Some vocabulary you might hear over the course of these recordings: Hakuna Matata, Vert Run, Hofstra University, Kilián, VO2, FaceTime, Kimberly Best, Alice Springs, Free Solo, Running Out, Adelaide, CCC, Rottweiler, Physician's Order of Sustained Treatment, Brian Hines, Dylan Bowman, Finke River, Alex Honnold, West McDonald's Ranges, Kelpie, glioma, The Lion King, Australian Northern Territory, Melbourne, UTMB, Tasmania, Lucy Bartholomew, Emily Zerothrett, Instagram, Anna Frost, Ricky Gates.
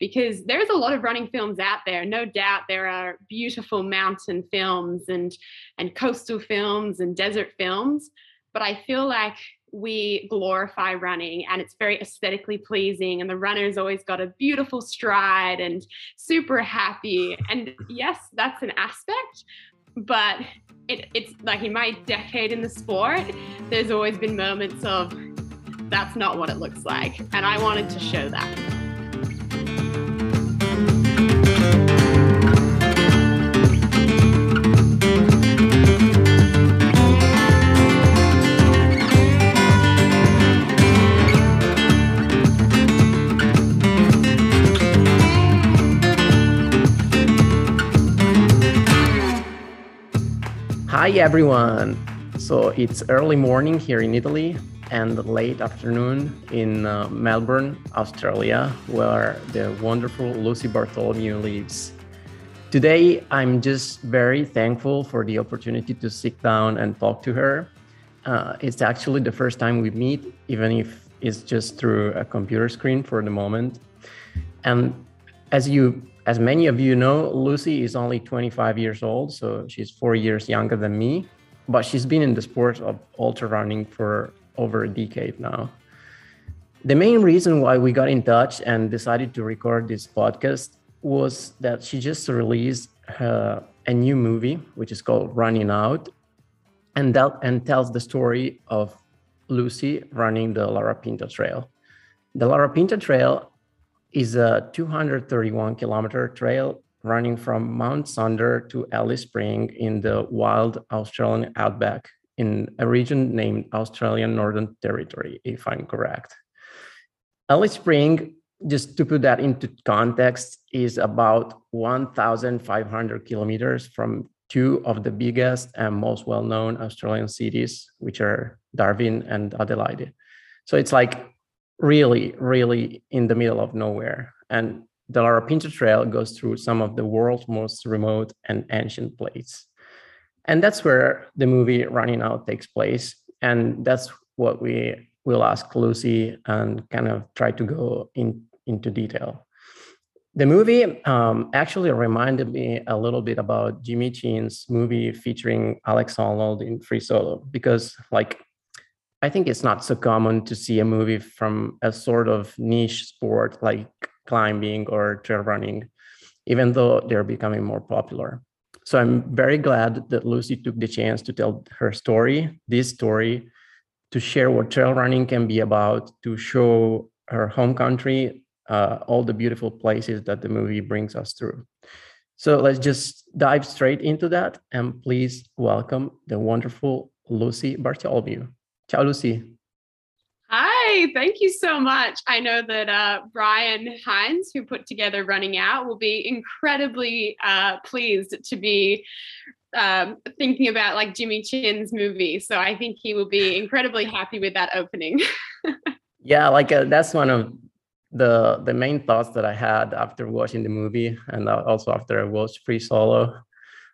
because there's a lot of running films out there. No doubt there are beautiful mountain films and coastal films and desert films, but I feel like we glorify running and it's very aesthetically pleasing and the runner's always got a beautiful stride and super happy. And yes, that's an aspect, but it's like in my decade in the sport, there's always been moments of that's not what it looks like. And I wanted to show that. Hi everyone! So it's early morning here in Italy and late afternoon in Melbourne, Australia, where the wonderful Lucy Bartholomew lives. Today I'm just very thankful for the opportunity to sit down and talk to her. It's actually the first time we meet, even if it's just through a computer screen for the moment. And as many of you know, Lucy is only 25 years old, so she's 4 years younger than me, but she's been in the sport of ultra running for over a decade now. The main reason why we got in touch and decided to record this podcast was that she just released a new movie, which is called Running Out, and tells the story of Lucy running the Larapinta Trail. The Larapinta Trail is a 231-kilometer trail running from Mount Sonder to Alice Springs in the wild Australian outback in a region named Australian Northern Territory, if I'm correct. Alice Springs, just to put that into context, is about 1,500 kilometers from two of the biggest and most well-known Australian cities, which are Darwin and Adelaide. So it's like really, really in the middle of nowhere. And the Larapinta Trail goes through some of the world's most remote and ancient places. And that's where the movie Running Out takes place. And that's what we will ask Lucy and kind of try to go into detail. The movie actually reminded me a little bit about Jimmy Chin's movie featuring Alex Honnold in Free Solo, because like, I think it's not so common to see a movie from a sort of niche sport like climbing or trail running, even though they're becoming more popular. So I'm very glad that Lucy took the chance to tell her story, this story, to share what trail running can be about, to show her home country, all the beautiful places that the movie brings us through. So let's just dive straight into that. And please welcome the wonderful Lucy Bartholomew. Ciao, Lucy. Hi, thank you so much. I know that Brian Hines, who put together Running Out, will be incredibly pleased to be thinking about like Jimmy Chin's movie. So I think he will be incredibly happy with that opening. Yeah, like that's one of the main thoughts that I had after watching the movie and also after I watched Free Solo.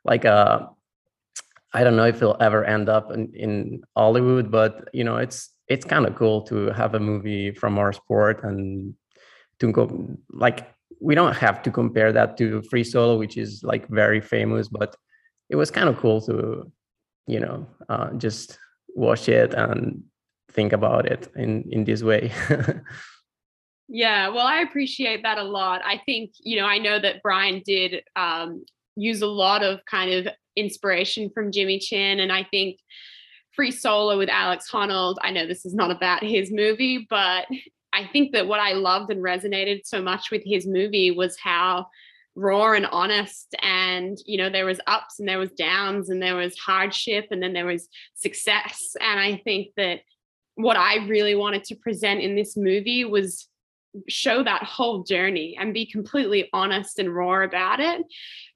Like, I don't know if it'll ever end up in Hollywood, but you know, it's kind of cool to have a movie from our sport and to go like, we don't have to compare that to Free Solo, which is like very famous, but it was kind of cool to, you know, just watch it and think about it in this way. Yeah, well, I appreciate that a lot. I think, you know, I know that Brian did use a lot of kind of inspiration from Jimmy Chin, and I think Free Solo with Alex Honnold, I know this is not about his movie, but I think that what I loved and resonated so much with his movie was how raw and honest, and you know, there was ups and there was downs and there was hardship and then there was success. And I think that what I really wanted to present in this movie was show that whole journey and be completely honest and raw about it,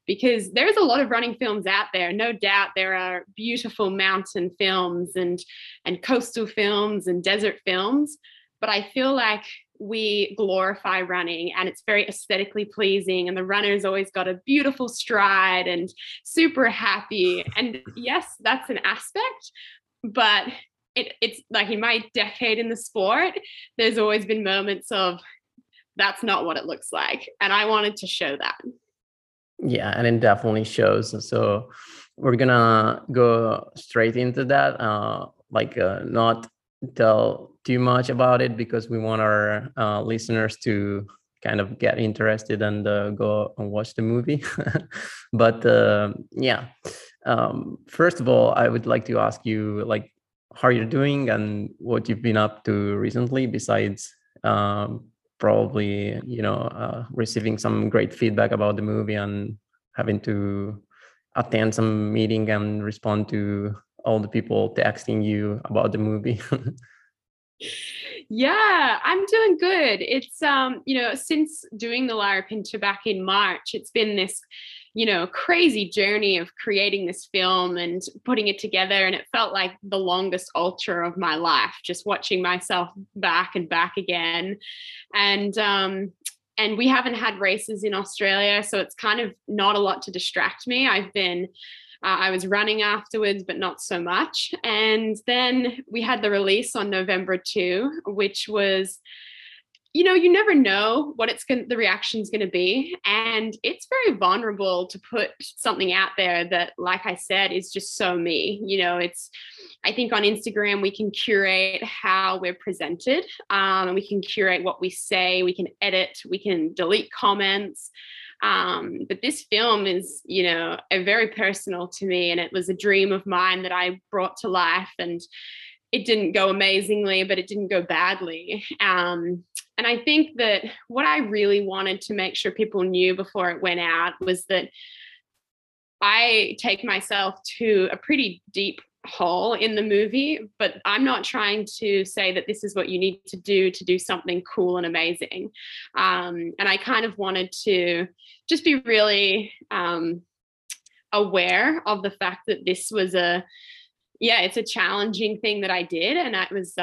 because there's a lot of running films out there. No doubt there are beautiful mountain films and coastal films and desert films, but I feel like we glorify running and it's very aesthetically pleasing and the runner's always got a beautiful stride and super happy. And yes, that's an aspect, but it's like in my decade in the sport, there's always been moments of that's not what it looks like. And I wanted to show that. Yeah, and it definitely shows. So we're going to go straight into that, not tell too much about it, because we want our listeners to kind of get interested and go and watch the movie. But first of all, I would like to ask you, like, how you're doing and what you've been up to recently, besides probably, receiving some great feedback about the movie and having to attend some meeting and respond to all the people texting you about the movie. Yeah, I'm doing good. It's, since doing the Larapinta back in March, it's been this, crazy journey of creating this film and putting it together. And it felt like the longest ultra of my life, just watching myself back and back again. And we haven't had races in Australia, so it's kind of not a lot to distract me. I was running afterwards, but not so much. And then we had the release on November 2, which was, you never know what the reaction's going to be. And it's very vulnerable to put something out there that, like I said, is just so me. I think on Instagram, we can curate how we're presented. We can curate what we say, we can edit, we can delete comments. But this film is, very personal to me, and it was a dream of mine that I brought to life, and it didn't go amazingly, but it didn't go badly. And I think that what I really wanted to make sure people knew before it went out was that I take myself to a pretty deep hole in the movie, but I'm not trying to say that this is what you need to do something cool and amazing. And I kind of wanted to just be really aware of the fact that this was it's a challenging thing that I did. And that was,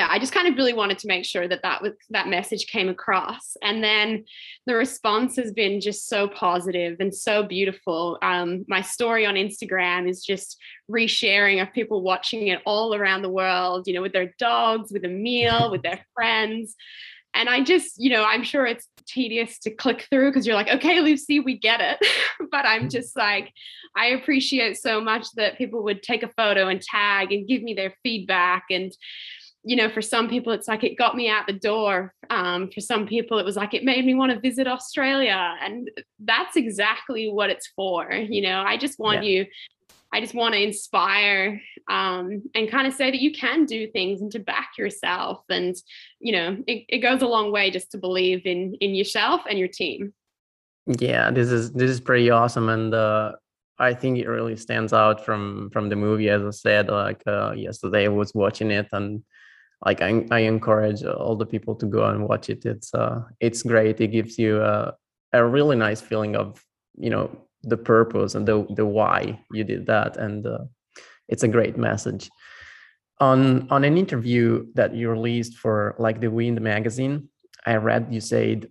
I just kind of really wanted to make sure that message came across. And then the response has been just so positive and so beautiful. My story on Instagram is just resharing of people watching it all around the world, with their dogs, with a meal, with their friends. And I just, I'm sure it's tedious to click through because you're like, okay, Lucy, we get it. But I'm just like, I appreciate so much that people would take a photo and tag and give me their feedback. And, for some people, it's like, it got me out the door. For some people, it was like, it made me want to visit Australia. And that's exactly what it's for. I just want to inspire and kind of say that you can do things and to back yourself. And, it goes a long way just to believe in yourself and your team. Yeah, this is pretty awesome. And I think it really stands out from the movie. As I said, yesterday I was watching it, and I encourage all the people to go and watch it. It's great. It gives you a really nice feeling of, the purpose and the why you did that, and it's a great message. On an interview that you released for the Wind magazine, I read you said,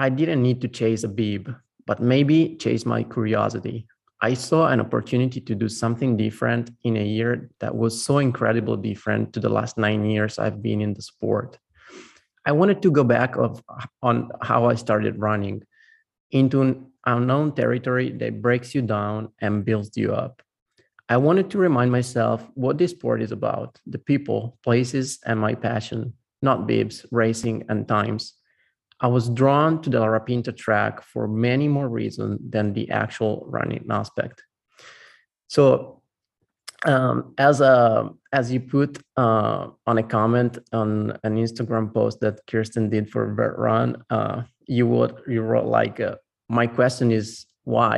"I didn't need to chase a bib, but maybe chase my curiosity. I saw an opportunity to do something different in a year that was so incredibly different to the last 9 years I've been in the sport. I wanted to go back on how I started running, into an unknown territory that breaks you down and builds you up. I wanted to remind myself what this sport is about, the people, places, and my passion, not bibs, racing, and times. I was drawn to the Larapinta track for many more reasons than the actual running aspect." So as you put on a comment on an Instagram post that Kirsten did for Vert Run, you wrote "My question is why?"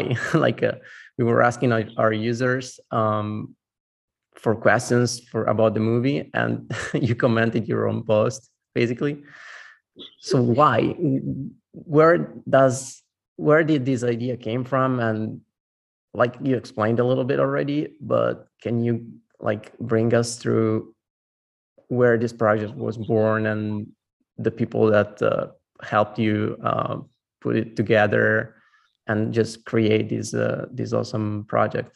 We were asking our users for questions about the movie, and you commented your own post, basically. So why? Where did this idea came from? And you explained a little bit already, but can you bring us through where this project was born and the people that helped you put it together and just create this awesome project?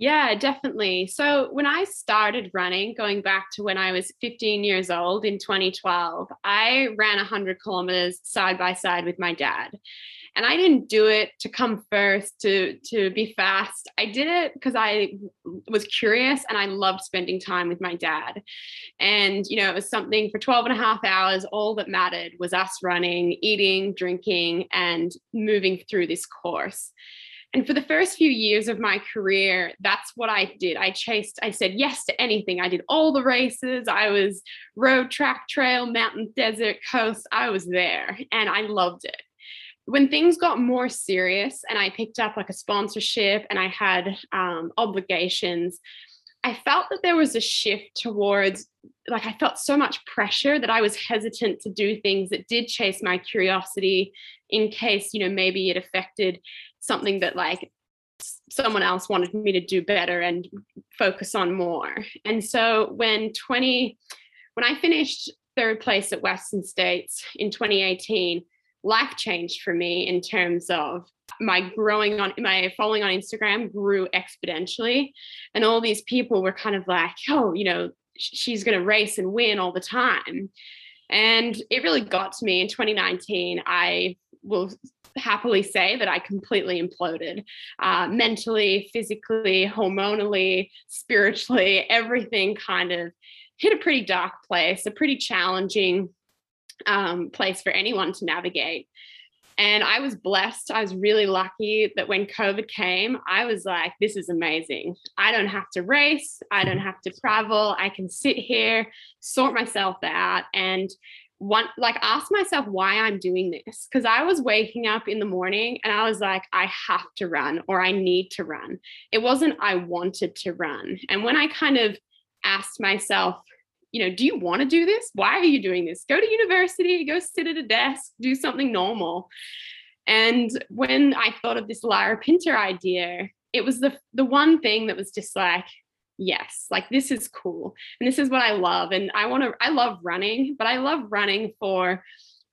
Yeah, definitely. So when I started running, going back to when I was 15 years old in 2012, I ran 100 kilometers side by side with my dad. And I didn't do it to come first, to be fast. I did it because I was curious and I loved spending time with my dad. And, you know, it was something for 12 and a half hours. All that mattered was us running, eating, drinking, and moving through this course. And for the first few years of my career, that's what I did. I said yes to anything. I did all the races. I was road, track, trail, mountain, desert, coast. I was there and I loved it. When things got more serious and I picked up like a sponsorship and I had obligations, I felt that there was a shift towards, like, I felt so much pressure that I was hesitant to do things that did chase my curiosity in case, you know, maybe it affected something that like someone else wanted me to do better and focus on more. And so when I finished third place at Western States in 2018, life changed for me in terms of my following on Instagram grew exponentially. And all these people were kind of like, oh, you know, she's going to race and win all the time. And it really got to me. In 2019, I will happily say that I completely imploded mentally, physically, hormonally, spiritually. Everything kind of hit a pretty dark place, a pretty challenging place for anyone to navigate. And I was blessed. I was really lucky that when COVID came, I was like, this is amazing. I don't have to race. I don't have to travel. I can sit here, sort myself out, and ask myself why I'm doing this. Because I was waking up in the morning and I was like, I have to run, or I need to run. It wasn't I wanted to run. And when I kind of asked myself, you know, do you want to do this? Why are you doing this? Go to university, go sit at a desk, do something normal. And when I thought of this Larapinta idea, it was the one thing that was just like, yes, like this is cool. And this is what I love. And I love running, but I love running for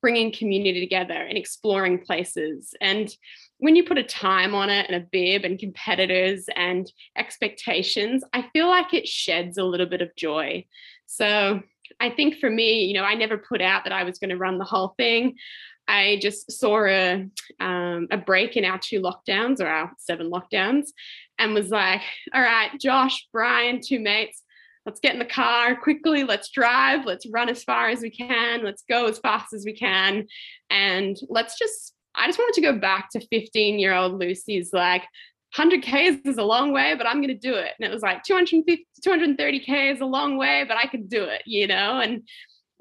bringing community together and exploring places. And when you put a time on it and a bib and competitors and expectations, I feel like it sheds a little bit of joy. So I think for me, you know, I never put out that I was going to run the whole thing. I just saw a break in our 2 lockdowns, or our 7 lockdowns, and was like, all right, Josh, Brian, 2 mates, let's get in the car quickly. Let's drive. Let's run as far as we can. Let's go as fast as we can. And I just wanted to go back to 15-year-old Lucy's like, 100Ks is a long way, but I'm going to do it. And it was like 230K is a long way, but I could do it, you know, and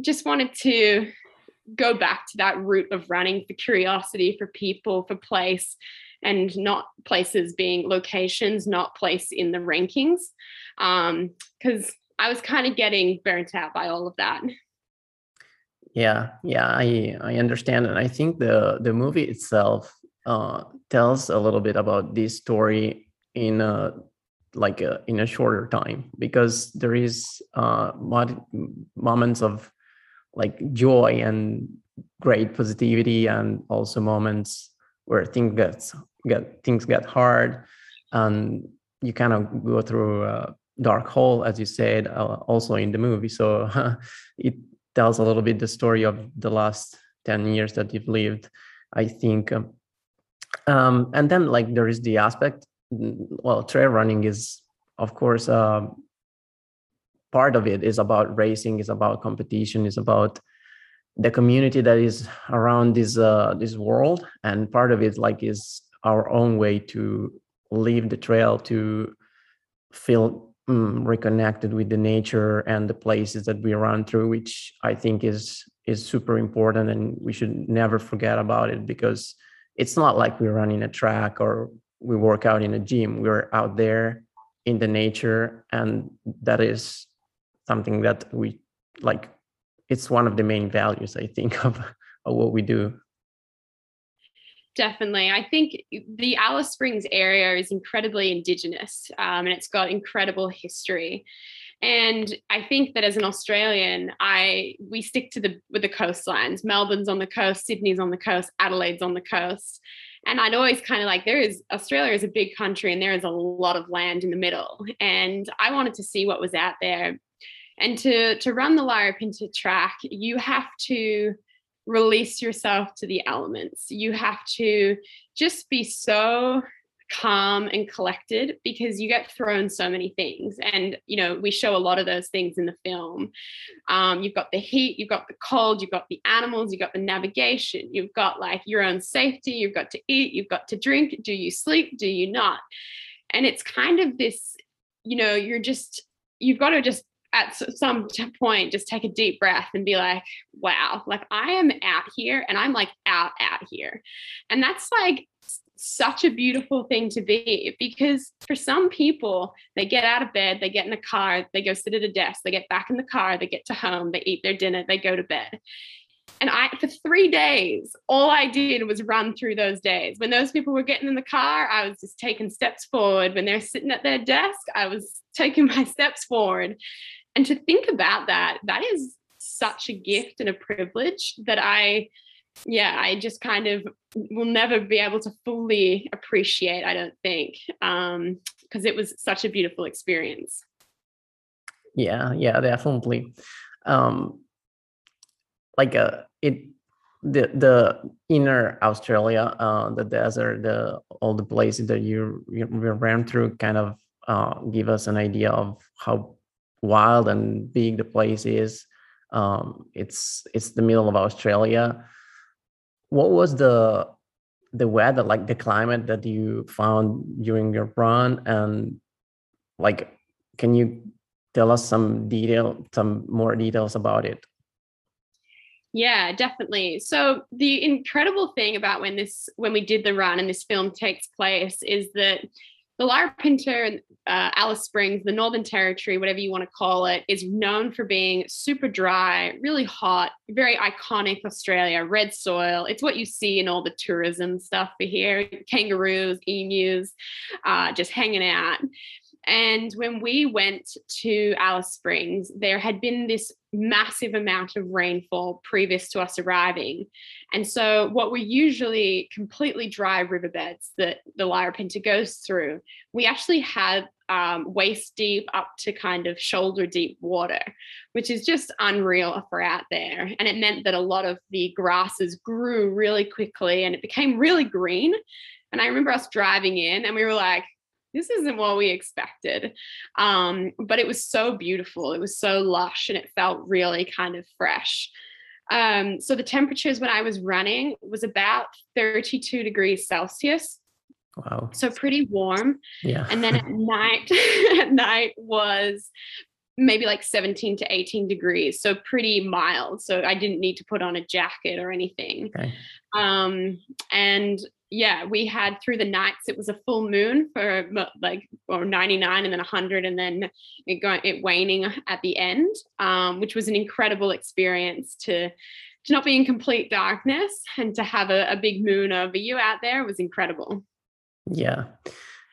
just wanted to go back to that root of running for curiosity, for people, for place, and not places being locations, not place in the rankings. Because I was kind of getting burnt out by all of that. Yeah, I understand. And I think the movie itself tells a little bit about this story in a shorter time, because there is moments of like joy and great positivity, and also moments where things get hard, and you kind of go through a dark hole, as you said, also in the movie. So it tells a little bit the story of the last 10 years that you've lived, I think. And then like there is the aspect, well, trail running is, of course, part of it is about racing, is about competition, is about the community that is around this world, and part of it like is our own way to leave the trail, to feel reconnected with the nature and the places that we run through, which I think is super important, and we should never forget about it, because it's not like we're running a track or we work out in a gym. We're out there in the nature, and that is something that we like. It's one of the main values, I think, of what we do. Definitely. I think the Alice Springs area is incredibly indigenous, and it's got incredible history. And I think that as an Australian, we stick with the coastlines. Melbourne's on the coast, Sydney's on the coast, Adelaide's on the coast. And I'd always kind of like, Australia is a big country and there is a lot of land in the middle. And I wanted to see what was out there. And to run the Larapinta track, you have to release yourself to the elements. You have to just be so calm and collected because you get thrown so many things. And, you know, we show a lot of those things in the film. You've got the heat, you've got the cold, you've got the animals, you've got the navigation, you've got like your own safety, you've got to eat, you've got to drink. Do you sleep? Do you not? And it's kind of this, you know, you've got to just at some point just take a deep breath and be like, wow, like I am out here and I'm like out here. And that's like such a beautiful thing to be, because for some people, they get out of bed, they get in a car, they go sit at a desk, they get back in the car, they get to home, they eat their dinner, they go to bed. And for 3 days, all I did was run through those days. When those people were getting in the car, I was just taking steps forward. When they're sitting at their desk, I was taking my steps forward. And to think about that, that is such a gift and a privilege that I just kind of will never be able to fully appreciate, I don't think, because it was such a beautiful experience. Yeah, definitely. The inner Australia, the desert, all the places that you ran through kind of give us an idea of how wild and big the place is. It's the middle of Australia. What was the weather, like the climate that you found during your run? And like, can you tell us some more details about it? Yeah, definitely. So the incredible thing about when we did the run and this film takes place is that the Larapinta and Alice Springs, the Northern Territory, whatever you want to call it, is known for being super dry, really hot, very iconic Australia, red soil. It's what you see in all the tourism stuff for here, kangaroos, emus, just hanging out. And when we went to Alice Springs, there had been this massive amount of rainfall previous to us arriving. And so what were usually completely dry riverbeds that the Larapinta goes through, we actually had waist deep up to kind of shoulder deep water, which is just unreal for out there. And it meant that a lot of the grasses grew really quickly and it became really green. And I remember us driving in and we were like, this isn't what we expected. But it was so beautiful. It was so lush and it felt really kind of fresh. So the temperatures when I was running was about 32 degrees Celsius. Wow. So pretty warm. Yeah. And then at night, was maybe like 17 to 18 degrees. So pretty mild. So I didn't need to put on a jacket or anything. Okay. We had through the nights, it was a full moon for 99 and then 100 and then it waning at the end, which was an incredible experience to not be in complete darkness and to have a big moon over you out there was incredible. Yeah.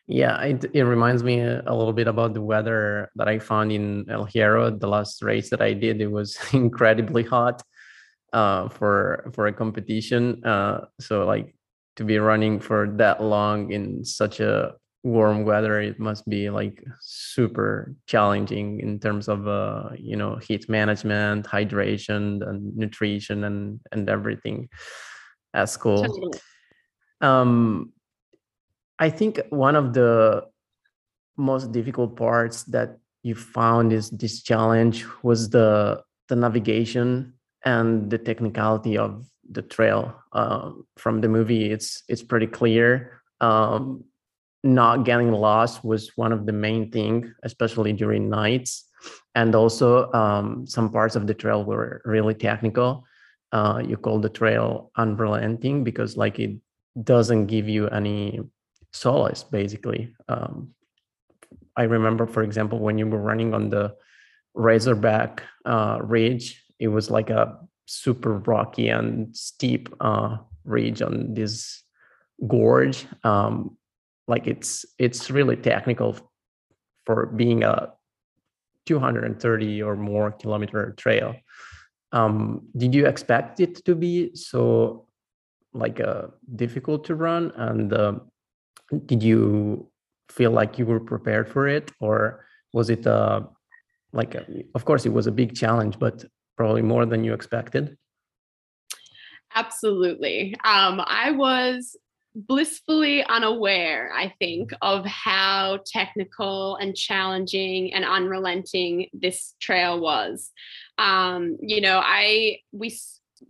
Yeah. It reminds me a little bit about the weather that I found in El Hierro. The last race that I did, it was incredibly hot for a competition. So like, to be running for that long in such a warm weather, it must be like super challenging in terms of heat management, hydration and nutrition and everything. That's cool. Totally. I think one of the most difficult parts that you found is this challenge was the navigation and the technicality of the trail. From the movie, it's pretty clear. Not getting lost was one of the main things, especially during nights. And also some parts of the trail were really technical. You call the trail unrelenting because like it doesn't give you any solace, basically. I remember, for example, when you were running on the Razorback Ridge, it was like a super rocky and steep ridge on this gorge. It's really technical for being a 230 or more kilometer trail. Did you expect it to be so like difficult to run? And did you feel like you were prepared for it, or was it of course it was a big challenge, but probably more than you expected? Absolutely. I was blissfully unaware, I think, of how technical and challenging and unrelenting this trail was.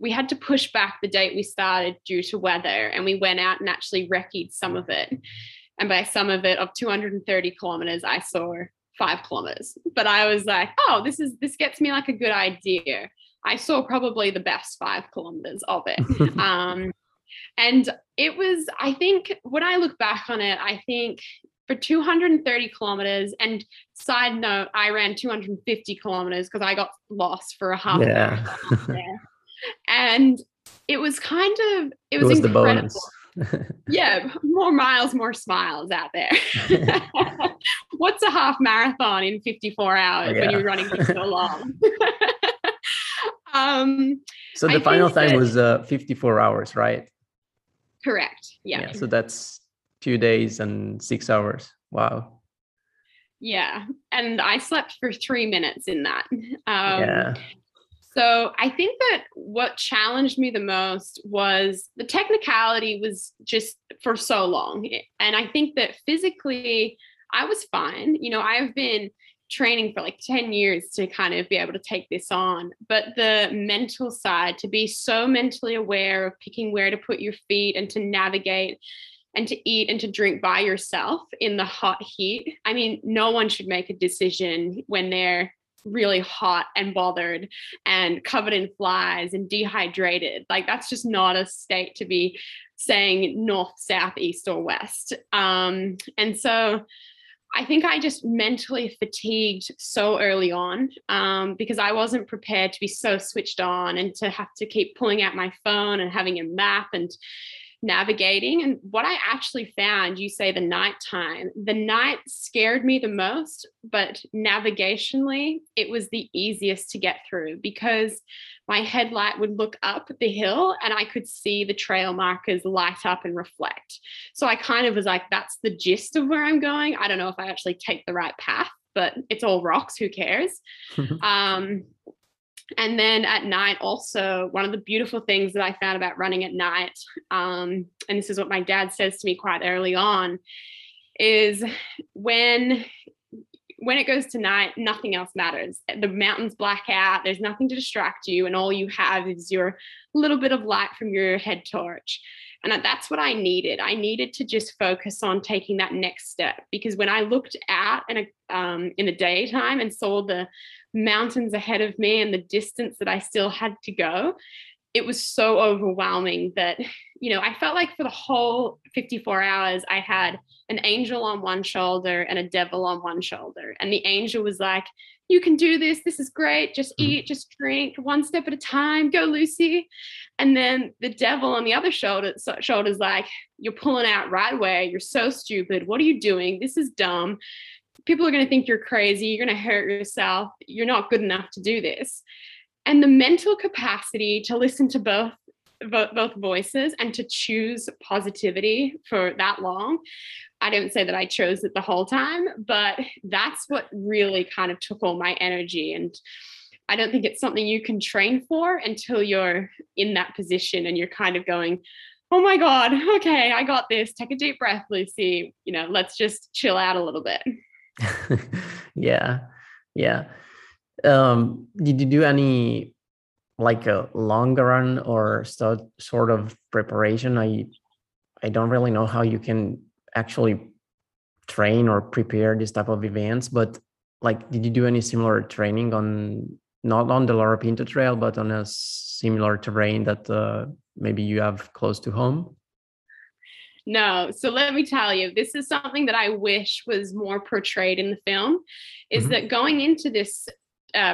We had to push back the date we started due to weather, and we went out and actually recce'd some of it. And by some of it, of 230 kilometers, I saw 5 kilometers. But I was like, oh, this gets me like a good idea. I saw probably the best 5 kilometers of it. And it was, I think, when I look back on it, I think for 230 kilometers, and side note, I ran 250 kilometers because I got lost for a half hour. And it was kind of, it was incredible. The bonus. Yeah, more miles, more smiles out there. What's a half marathon in 54 hours when you're running for so long? So the final time was 54 hours, right? Correct. Yeah. So that's 2 days and 6 hours. Wow. Yeah. And I slept for 3 minutes in that. So I think that what challenged me the most was the technicality was just for so long. And I think that physically I was fine. You know, I've been training for like 10 years to kind of be able to take this on, but the mental side, to be so mentally aware of picking where to put your feet and to navigate and to eat and to drink by yourself in the hot heat. I mean, no one should make a decision when they're really hot and bothered and covered in flies and dehydrated. Like, that's just not a state to be saying north, south, east, or west. And so I think I just mentally fatigued so early on because I wasn't prepared to be so switched on and to have to keep pulling out my phone and having a map and navigating. And what I actually found, you say the night scared me the most, but navigationally, it was the easiest to get through because my headlight would look up the hill and I could see the trail markers light up and reflect. So I kind of was like, that's the gist of where I'm going. I don't know if I actually take the right path, but it's all rocks. Who cares? And then at night also, one of the beautiful things that I found about running at night, and this is what my dad says to me quite early on, is when it goes to night, nothing else matters. The mountains black out, there's nothing to distract you, and all you have is your little bit of light from your head torch. And that's what I needed. I needed to just focus on taking that next step, because when I looked out in the daytime and saw the mountains ahead of me and the distance that I still had to go, it was so overwhelming that, you know, I felt like for the whole 54 hours, I had an angel on one shoulder and a devil on one shoulder. And the angel was like, you can do this. This is great. Just eat, just drink, one step at a time. Go, Lucy. And then the devil on the other shoulder's like, you're pulling out right away. You're so stupid. What are you doing? This is dumb. People are going to think you're crazy. You're going to hurt yourself. You're not good enough to do this. And the mental capacity to listen to both voices and to choose positivity for that long. I don't say that I chose it the whole time, but that's what really kind of took all my energy. And I don't think it's something you can train for until you're in that position and you're kind of going, oh my God, okay, I got this. Take a deep breath, Lucy. You know, let's just chill out a little bit. Yeah. Did you do any like a longer run or sort of preparation? I don't really know how you can actually train or prepare this type of events, but like, did you do any similar training on, not on the Larapinta Trail, but on a similar terrain that maybe you have close to home? No. So let me tell you, this is something that I wish was more portrayed in the film, is that going into this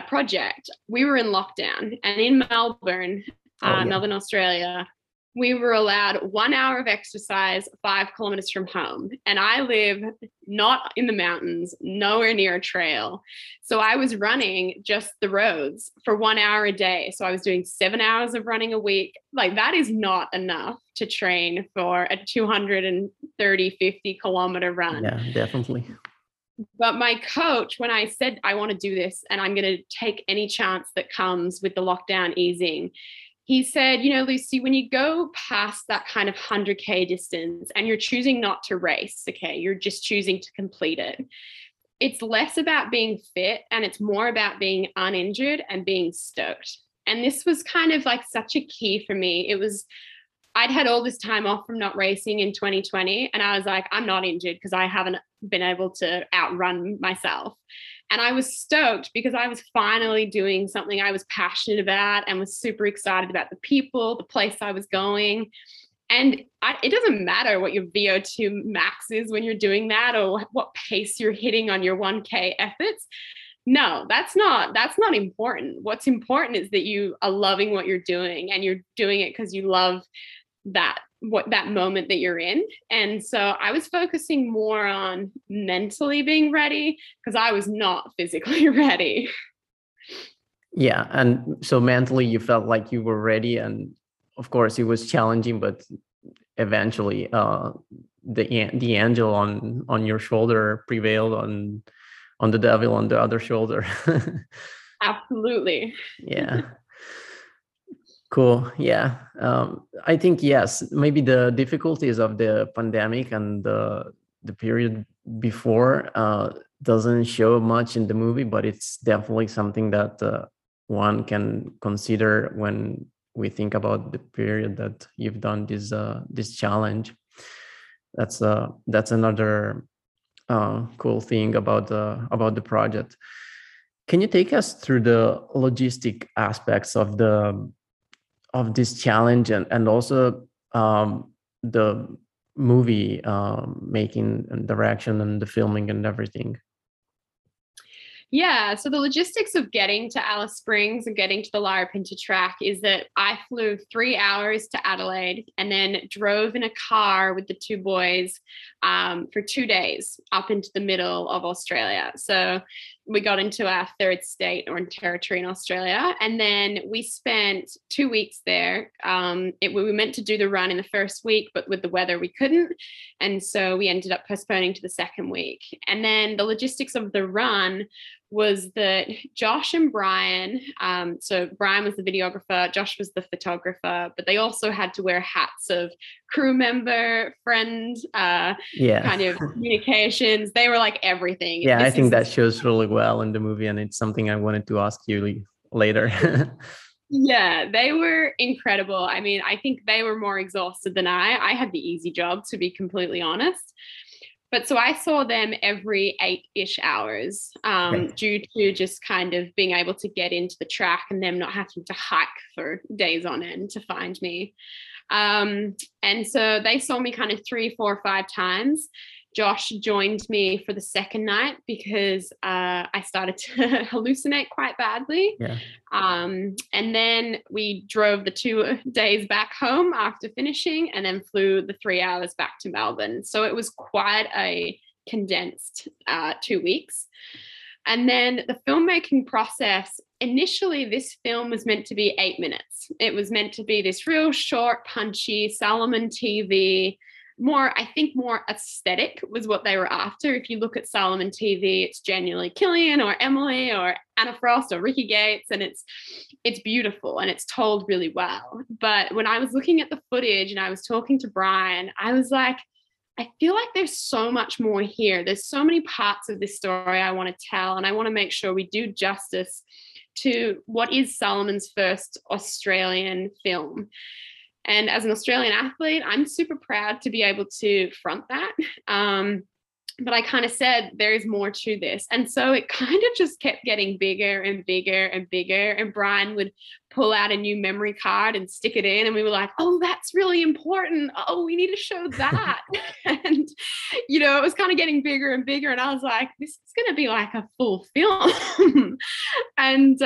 project, we were in lockdown, and in Melbourne, Melbourne, Australia, we were allowed 1 hour of exercise 5 kilometers from home. And I live not in the mountains, nowhere near a trail. So I was running just the roads for 1 hour a day. So I was doing 7 hours of running a week. Like, that is not enough to train for a 230, 50 kilometer run. Yeah, definitely. But my coach, when I said, I want to do this and I'm going to take any chance that comes with the lockdown easing, he said, you know, Lucy, when you go past that kind of 100K distance and you're choosing not to race, okay, you're just choosing to complete it, it's less about being fit and it's more about being uninjured and being stoked. And this was kind of like such a key for me. It was, I'd had all this time off from not racing in 2020, and I was like, I'm not injured because I haven't been able to outrun myself. And I was stoked because I was finally doing something I was passionate about and was super excited about the people, the place I was going. And it doesn't matter what your VO2 max is when you're doing that or what pace you're hitting on your 1K efforts. No, that's not important. What's important is that you are loving what you're doing and you're doing it because you love that moment that you're in. And so I was focusing more on mentally being ready because I was not physically ready. Yeah. And so mentally you felt like you were ready, and of course it was challenging, but eventually the angel on your shoulder prevailed on the devil on the other shoulder. Absolutely. Yeah. Cool. Yeah. I think, yes, maybe the difficulties of the pandemic and the period before doesn't show much in the movie, but it's definitely something that one can consider when we think about the period that you've done this challenge. That's another cool thing about the project. Can you take us through the logistic aspects of this challenge and also the movie making and direction and the filming and everything? Yeah, so the logistics of getting to Alice Springs and getting to the Larapinta track is that I flew 3 hours to Adelaide and then drove in a car with the two boys for 2 days up into the middle of Australia. So we got into our third state or territory in Australia, and then we spent 2 weeks there. We were meant to do the run in the first week, but with the weather we couldn't, and so we ended up postponing to the second week. And then the logistics of the run was that Josh and Brian, so Brian was the videographer, Josh was the photographer, but they also had to wear hats of crew member, friend, kind of communications. They were like everything. Yeah, I think that shows really well in the movie, and it's something I wanted to ask you later. Yeah, they were incredible. I mean, I think they were more exhausted than I had the easy job, to be completely honest. But so I saw them every 8-ish hours due to just kind of being able to get into the track and them not having to hike for days on end to find me. And so they saw me kind of 3, 4, 5 times. Josh joined me for the second night because I started to hallucinate quite badly. Yeah. And then we drove the 2 days back home after finishing and then flew the 3 hours back to Melbourne. So it was quite a condensed 2 weeks. And then the filmmaking process, initially this film was meant to be 8 minutes. It was meant to be this real short, punchy Salomon TV. I think more aesthetic was what they were after. If you look at Salomon TV, it's generally Kilián or Emily or Anna Frost or Ricky Gates, and it's beautiful and it's told really well. But when I was looking at the footage and I was talking to Brian, I was like, I feel like there's so much more here. There's so many parts of this story I want to tell, and I want to make sure we do justice to what is Salomon's first Australian film. And as an Australian athlete, I'm super proud to be able to front that. But I kind of said, there is more to this. And so it kind of just kept getting bigger and bigger and bigger. And Brian would pull out a new memory card and stick it in. And we were like, oh, that's really important. Oh, we need to show that. And, you know, it was kind of getting bigger and bigger. And I was like, this is going to be like a full film. And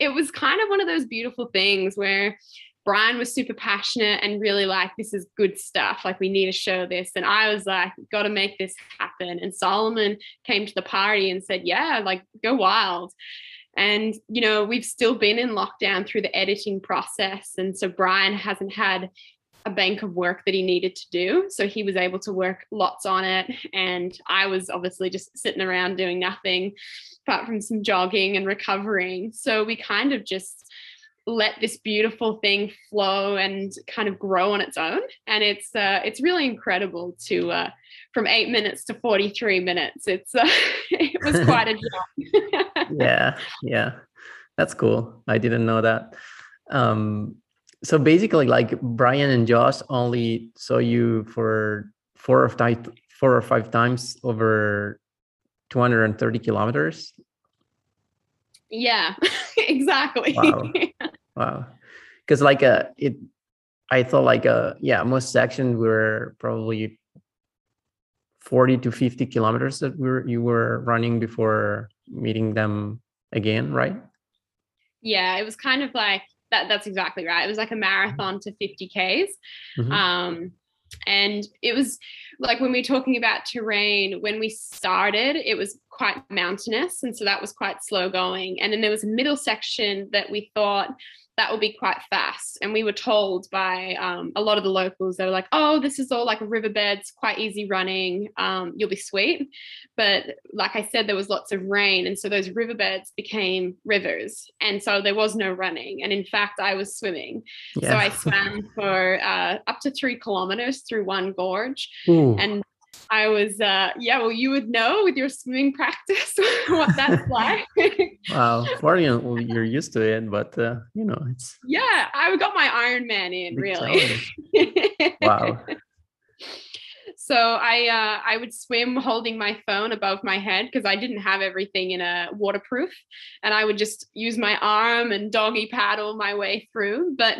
it was kind of one of those beautiful things where Brian was super passionate and really like, this is good stuff. Like, we need to show this. And I was like, got to make this happen. And Salomon came to the party and said, yeah, like, go wild. And, you know, we've still been in lockdown through the editing process. And so Brian hasn't had a bank of work that he needed to do. So he was able to work lots on it. And I was obviously just sitting around doing nothing apart from some jogging and recovering. So we kind of just let this beautiful thing flow and kind of grow on its own. And it's really incredible to, from 8 minutes to 43 minutes, it was quite a job. Yeah. That's cool. I didn't know that. So basically, like, Brian and Josh only saw you for four or five times over 230 kilometers. Yeah, exactly. Wow. Because like I thought like most sections were probably 40 to 50 kilometers that you were running before meeting them again, right? Yeah, it was kind of like. That's exactly right. It was like a marathon to 50Ks. Mm-hmm. And it was like, when we were talking about terrain, when we started, it was quite mountainous. And so that was quite slow going. And then there was a middle section that we thought that would be quite fast. And we were told by a lot of the locals, they were like, oh, this is all like a riverbed. It's quite easy running. You'll be sweet. But like I said, there was lots of rain. And so those riverbeds became rivers. And so there was no running. And in fact, I was swimming. Yeah. So I swam for up to 3 kilometers through one gorge. Ooh. And I was, you would know with your swimming practice what that's like. Wow, fortunately, you're used to it, but, it's... Yeah, I got my Ironman in, really. Wow. So I would swim holding my phone above my head because I didn't have everything in a waterproof, and I would just use my arm and doggy paddle my way through, but...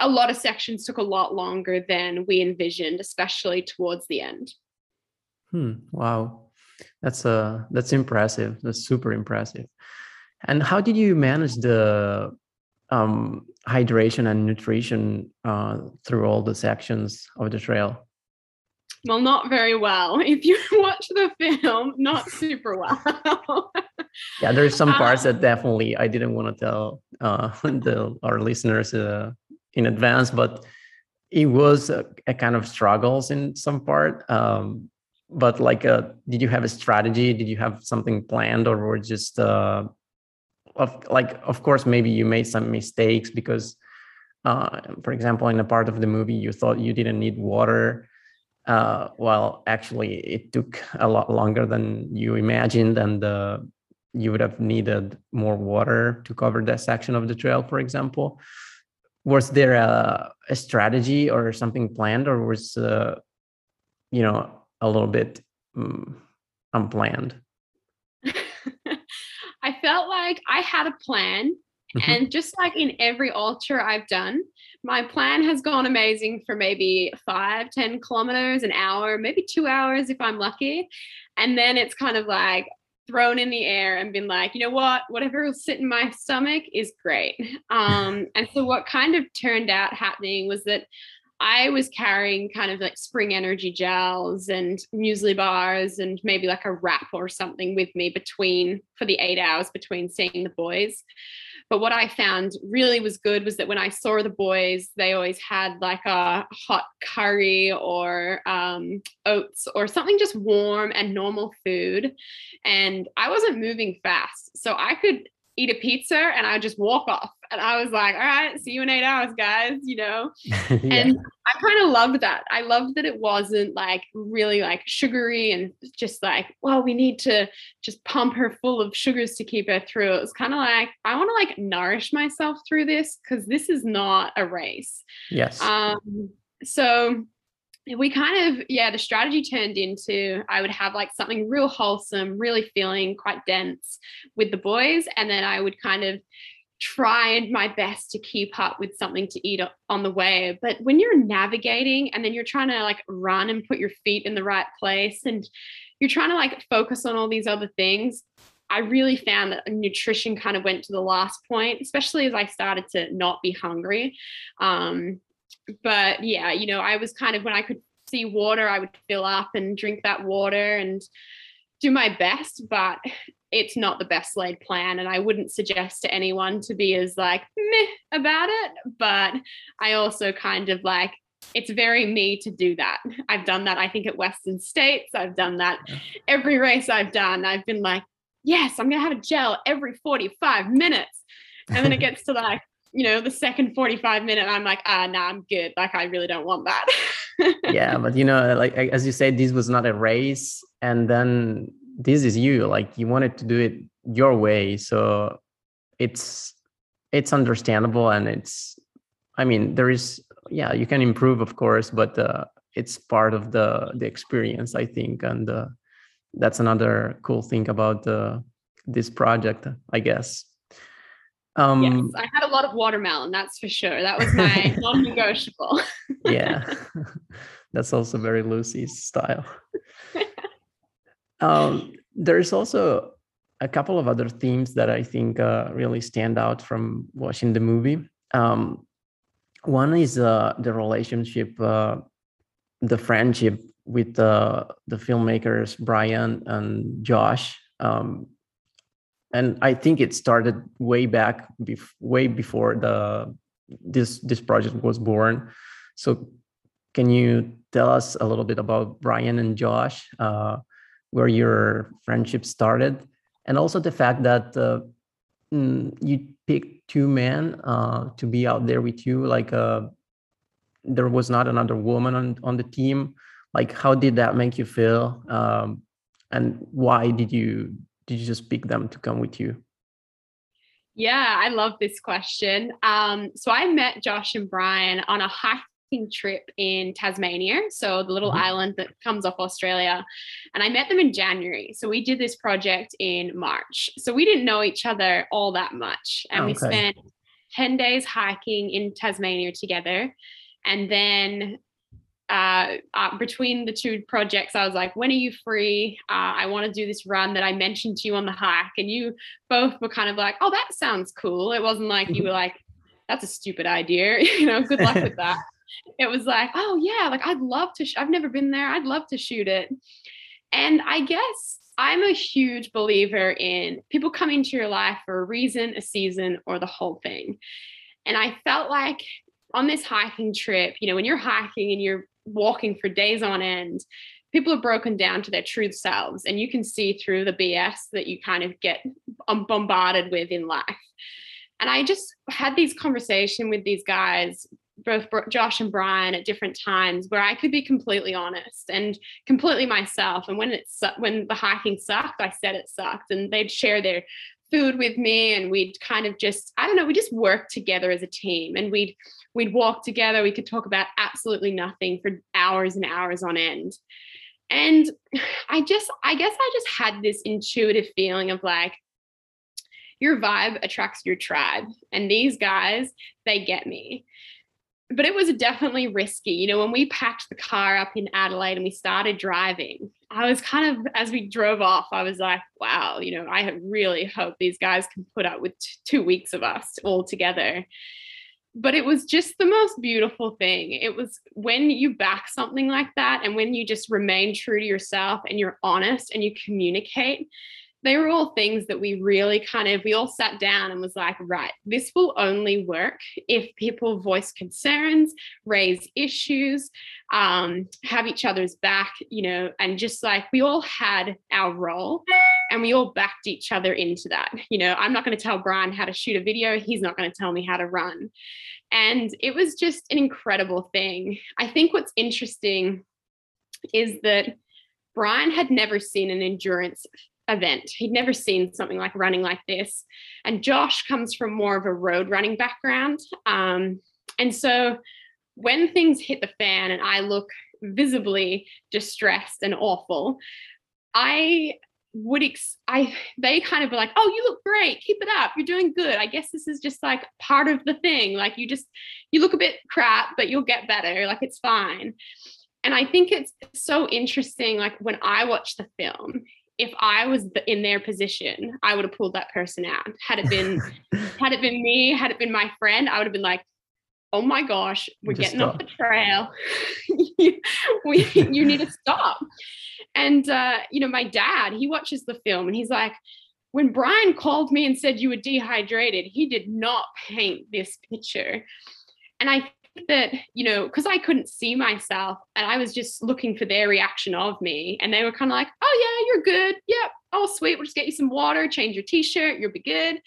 A lot of sections took a lot longer than we envisioned, especially towards the end. Wow. That's impressive. That's super impressive. And how did you manage the hydration and nutrition through all the sections of the trail? Well, not very well. If you watch the film, not super well. Yeah, there's some parts that definitely I didn't want to tell our listeners in advance, but it was a kind of struggles in some part. But like, did you have a strategy? Did you have something planned, or were just of course, maybe you made some mistakes because, for example, in a part of the movie, you thought you didn't need water. Well, actually, it took a lot longer than you imagined, and you would have needed more water to cover that section of the trail, for example. Was there a strategy or something planned, or was, a little bit unplanned? I felt like I had a plan. Mm-hmm. And just like in every ultra I've done, my plan has gone amazing for maybe 5-10 kilometers, an hour, maybe 2 hours if I'm lucky. And then it's kind of like thrown in the air and been like, you know what, whatever will sit in my stomach is great. And so what kind of turned out happening was that I was carrying kind of like spring energy gels and muesli bars and maybe like a wrap or something with me for the 8 hours between seeing the boys. But what I found really was good was that when I saw the boys, they always had like a hot curry or oats or something, just warm and normal food. And I wasn't moving fast, so I could eat a pizza and I just walk off. And I was like, all right, see you in 8 hours, guys, Yeah. And I kind of loved that. I loved that it wasn't like really like sugary and just like, well, we need to just pump her full of sugars to keep her through. It was kind of like, I want to like nourish myself through this because this is not a race. Yes. So we kind of, the strategy turned into, I would have like something real wholesome, really feeling quite dense with the boys. And then I would kind of tried my best to keep up with something to eat on the way. But when you're navigating and then you're trying to like run and put your feet in the right place and you're trying to like focus on all these other things, I really found that nutrition kind of went to the last point, especially as I started to not be hungry. But yeah, you know, I was kind of, when I could see water, I would fill up and drink that water and do my best, but it's not the best laid plan. And I wouldn't suggest to anyone to be as like meh about it, but I also kind of like, it's very me to do that. I've done that, I think, at Western States. I've done that every race I've done. I've been like, yes, I'm going to have a gel every 45 minutes. And then it gets to like, you know, the second 45 minute, I'm like, nah, I'm good. Like, I really don't want that. Yeah. But you know, like, as you said, this was not a race. And then this is you, like, you wanted to do it your way. So it's understandable. And it's, I mean, there is, yeah, you can improve, of course, but it's part of the experience, I think. And that's another cool thing about this project, I guess. Yes, I had a lot of watermelon, that's for sure. That was my non-negotiable. Yeah, that's also very Lucy's style. There's also a couple of other themes that I think really stand out from watching the movie. One is the relationship, the friendship with the filmmakers, Brian and Josh. And I think it started way back, way before this project was born. So can you tell us a little bit about Brian and Josh, where your friendship started? And also the fact that you picked two men to be out there with you, like there was not another woman on the team. Like, how did that make you feel? And why did you just pick them to come with you? Yeah, I love this question. So I met Josh and Brian on a hiking trip in Tasmania, so the little island that comes off Australia. And I met them in January. So we did this project in March. So we didn't know each other all that much. And we spent 10 days hiking in Tasmania together. And then between the two projects, I was like, when are you free? I want to do this run that I mentioned to you on the hike. And you both were kind of like, oh, that sounds cool. It wasn't like you were like, that's a stupid idea. You know, good luck with that. It was like, oh yeah, like I'd love to, I've never been there. I'd love to shoot it. And I guess I'm a huge believer in people come into your life for a reason, a season, or the whole thing. And I felt like on this hiking trip, you know, when you're hiking and you're walking for days on end, people are broken down to their true selves, and you can see through the BS that you kind of get bombarded with in life. And I just had these conversations with these guys, both Josh and Brian, at different times where I could be completely honest and completely myself. And when the hiking sucked, I said it sucked, and they'd share their food with me, and we'd kind of just, I don't know, we just worked together as a team, and we'd walk together. We could talk about absolutely nothing for hours and hours on end. And I guess I just had this intuitive feeling of like, your vibe attracts your tribe, and these guys, they get me. But it was definitely risky. You know, when we packed the car up in Adelaide and we started driving, I was kind of, as we drove off, I was like, wow, you know, I really hope these guys can put up with 2 weeks of us all together. But it was just the most beautiful thing. It was when you back something like that, and when you just remain true to yourself and you're honest and you communicate, they were all things that we really kind of, we all sat down and was like, right, this will only work if people voice concerns, raise issues, have each other's back, you know, and just like, we all had our role and we all backed each other into that. You know, I'm not going to tell Brian how to shoot a video. He's not going to tell me how to run. And it was just an incredible thing. I think what's interesting is that Brian had never seen an endurance event. He'd never seen something like running like this. And Josh comes from more of a road running background. And so when things hit the fan and I look visibly distressed and awful, they kind of were like, oh, you look great. Keep it up. You're doing good. I guess this is just like part of the thing. Like you look a bit crap, but you'll get better. Like it's fine. And I think it's so interesting. Like when I watch the film, if I was in their position, I would have pulled that person out. Had it been me, had it been my friend, I would have been like, oh my gosh, we're getting off the trail. you need to stop. And, my dad, he watches the film and he's like, when Brian called me and said you were dehydrated, he did not paint this picture. And I think that, because I couldn't see myself and I was just looking for their reaction of me. And they were kind of like, oh yeah, you're good. Yep. Oh, sweet. We'll just get you some water, change your t-shirt. You'll be good.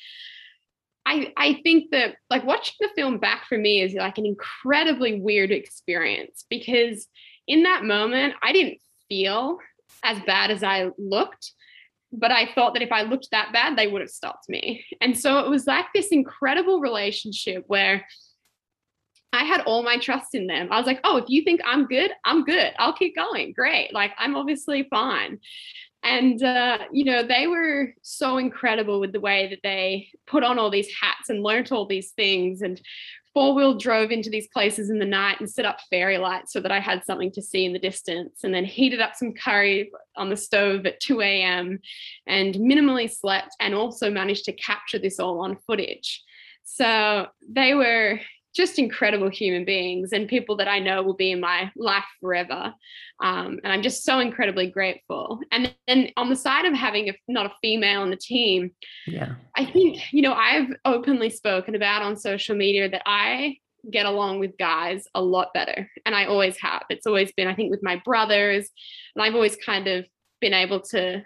I think that watching the film back for me is an incredibly weird experience, because in that moment, I didn't feel as bad as I looked, but I thought that if I looked that bad, they would have stopped me. And so it was like this incredible relationship where I had all my trust in them. I was like, oh, if you think I'm good. I'll keep going. Great. I'm obviously fine. And, they were so incredible with the way that they put on all these hats and learnt all these things, and 4-wheel drove into these places in the night and set up fairy lights so that I had something to see in the distance, and then heated up some curry on the stove at 2 a.m. and minimally slept, and also managed to capture this all on footage. So they were just incredible human beings and people that I know will be in my life forever. And I'm just so incredibly grateful. And then on the side of having not a female on the team, yeah, I think, I've openly spoken about on social media that I get along with guys a lot better. And I always have. It's always been, I think, with my brothers, and I've always kind of been able to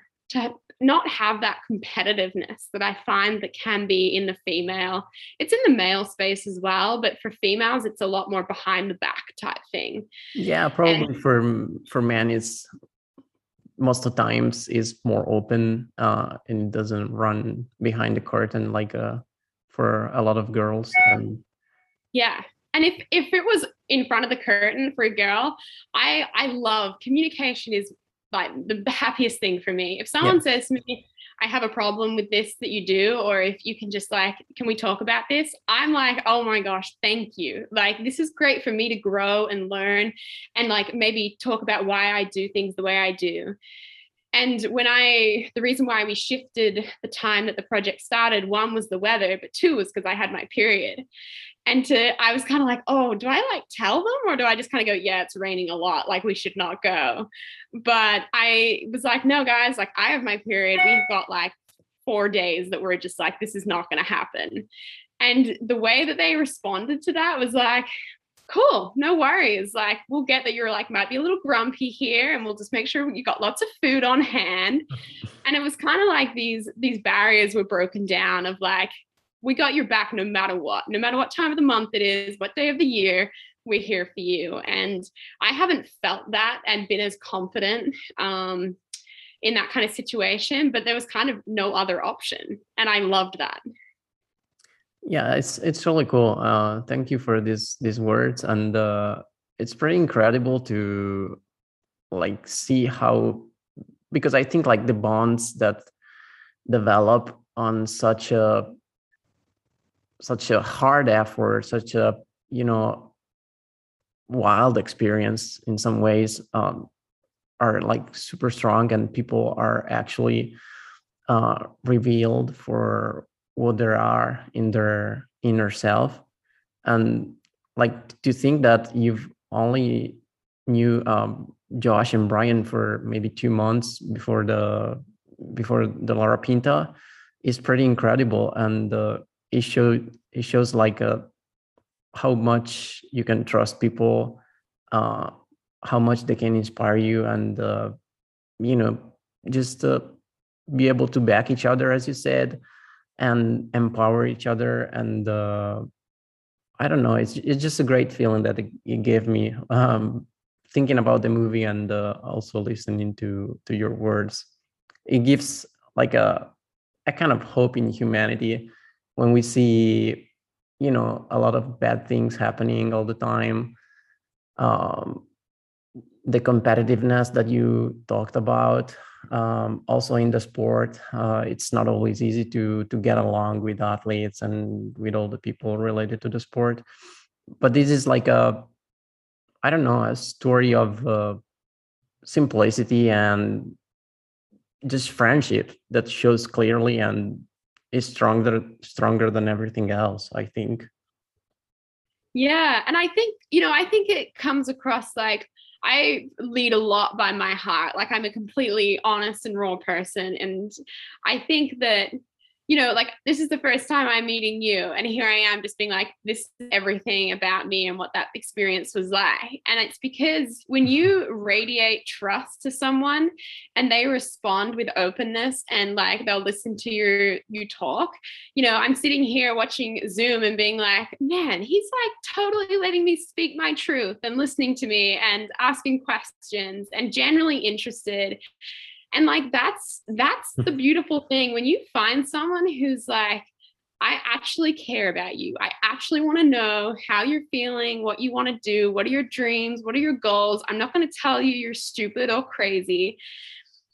not have that competitiveness that I find that can be in the female. It's in the male space as well, but for females, it's a lot more behind the back type thing. Yeah, probably. And for men, it's most of the times is more open and doesn't run behind the curtain for a lot of girls. Yeah. And if it was in front of the curtain for a girl, I love communication is the happiest thing for me. If someone says to me, I have a problem with this that you do, or if you can just can we talk about this? I'm like, oh my gosh, thank you. This is great for me to grow and learn and maybe talk about why I do things the way I do. And the reason why we shifted the time that the project started, 1 was the weather, but 2 was because I had my period. And I was kind of like, oh, do I tell them, or do I just kind of go, yeah, it's raining a lot, we should not go. But I was like, no guys, I have my period. We've got 4 days that we're just this is not going to happen. And the way that they responded to that was cool, no worries. We'll get that you're might be a little grumpy here, and we'll just make sure you got lots of food on hand. And it was kind of these barriers were broken down of we got your back no matter what time of the month it is, what day of the year, we're here for you. And I haven't felt that and been as confident in that kind of situation, but there was kind of no other option. And I loved that. Yeah, it's really cool. Thank you for these words. And it's pretty incredible to see how, because I think the bonds that develop on such a hard effort, such a, wild experience in some ways, are super strong, and people are actually revealed for what there are in their inner self. And to think that you've only knew Josh and Brian for maybe 2 months before the Larapinta is pretty incredible. And it shows how much you can trust people, how much they can inspire you, and just be able to back each other, as you said, and empower each other. And I don't know, it's just a great feeling that it gave me, thinking about the movie and also listening to your words. It gives a kind of hope in humanity when we see, a lot of bad things happening all the time. The competitiveness that you talked about, also in the sport, it's not always easy to get along with athletes and with all the people related to the sport. But this is a story of simplicity and just friendship that shows clearly and is stronger than everything else, I think. Yeah. And I think, you know, I think it comes across like I lead a lot by my heart. Like I'm a completely honest and raw person. And I think that, you know, like this is the first time I'm meeting you. And here I am just being like, this is everything about me and what that experience was like. And it's because when you radiate trust to someone and they respond with openness and like they'll listen to you talk, you know, I'm sitting here watching Zoom and being like, man, he's like totally letting me speak my truth and listening to me and asking questions and generally interested. And like, that's the beautiful thing when you find someone who's like, I actually care about you. I actually want to know how you're feeling, what you want to do. What are your dreams? What are your goals? I'm not going to tell you you're stupid or crazy.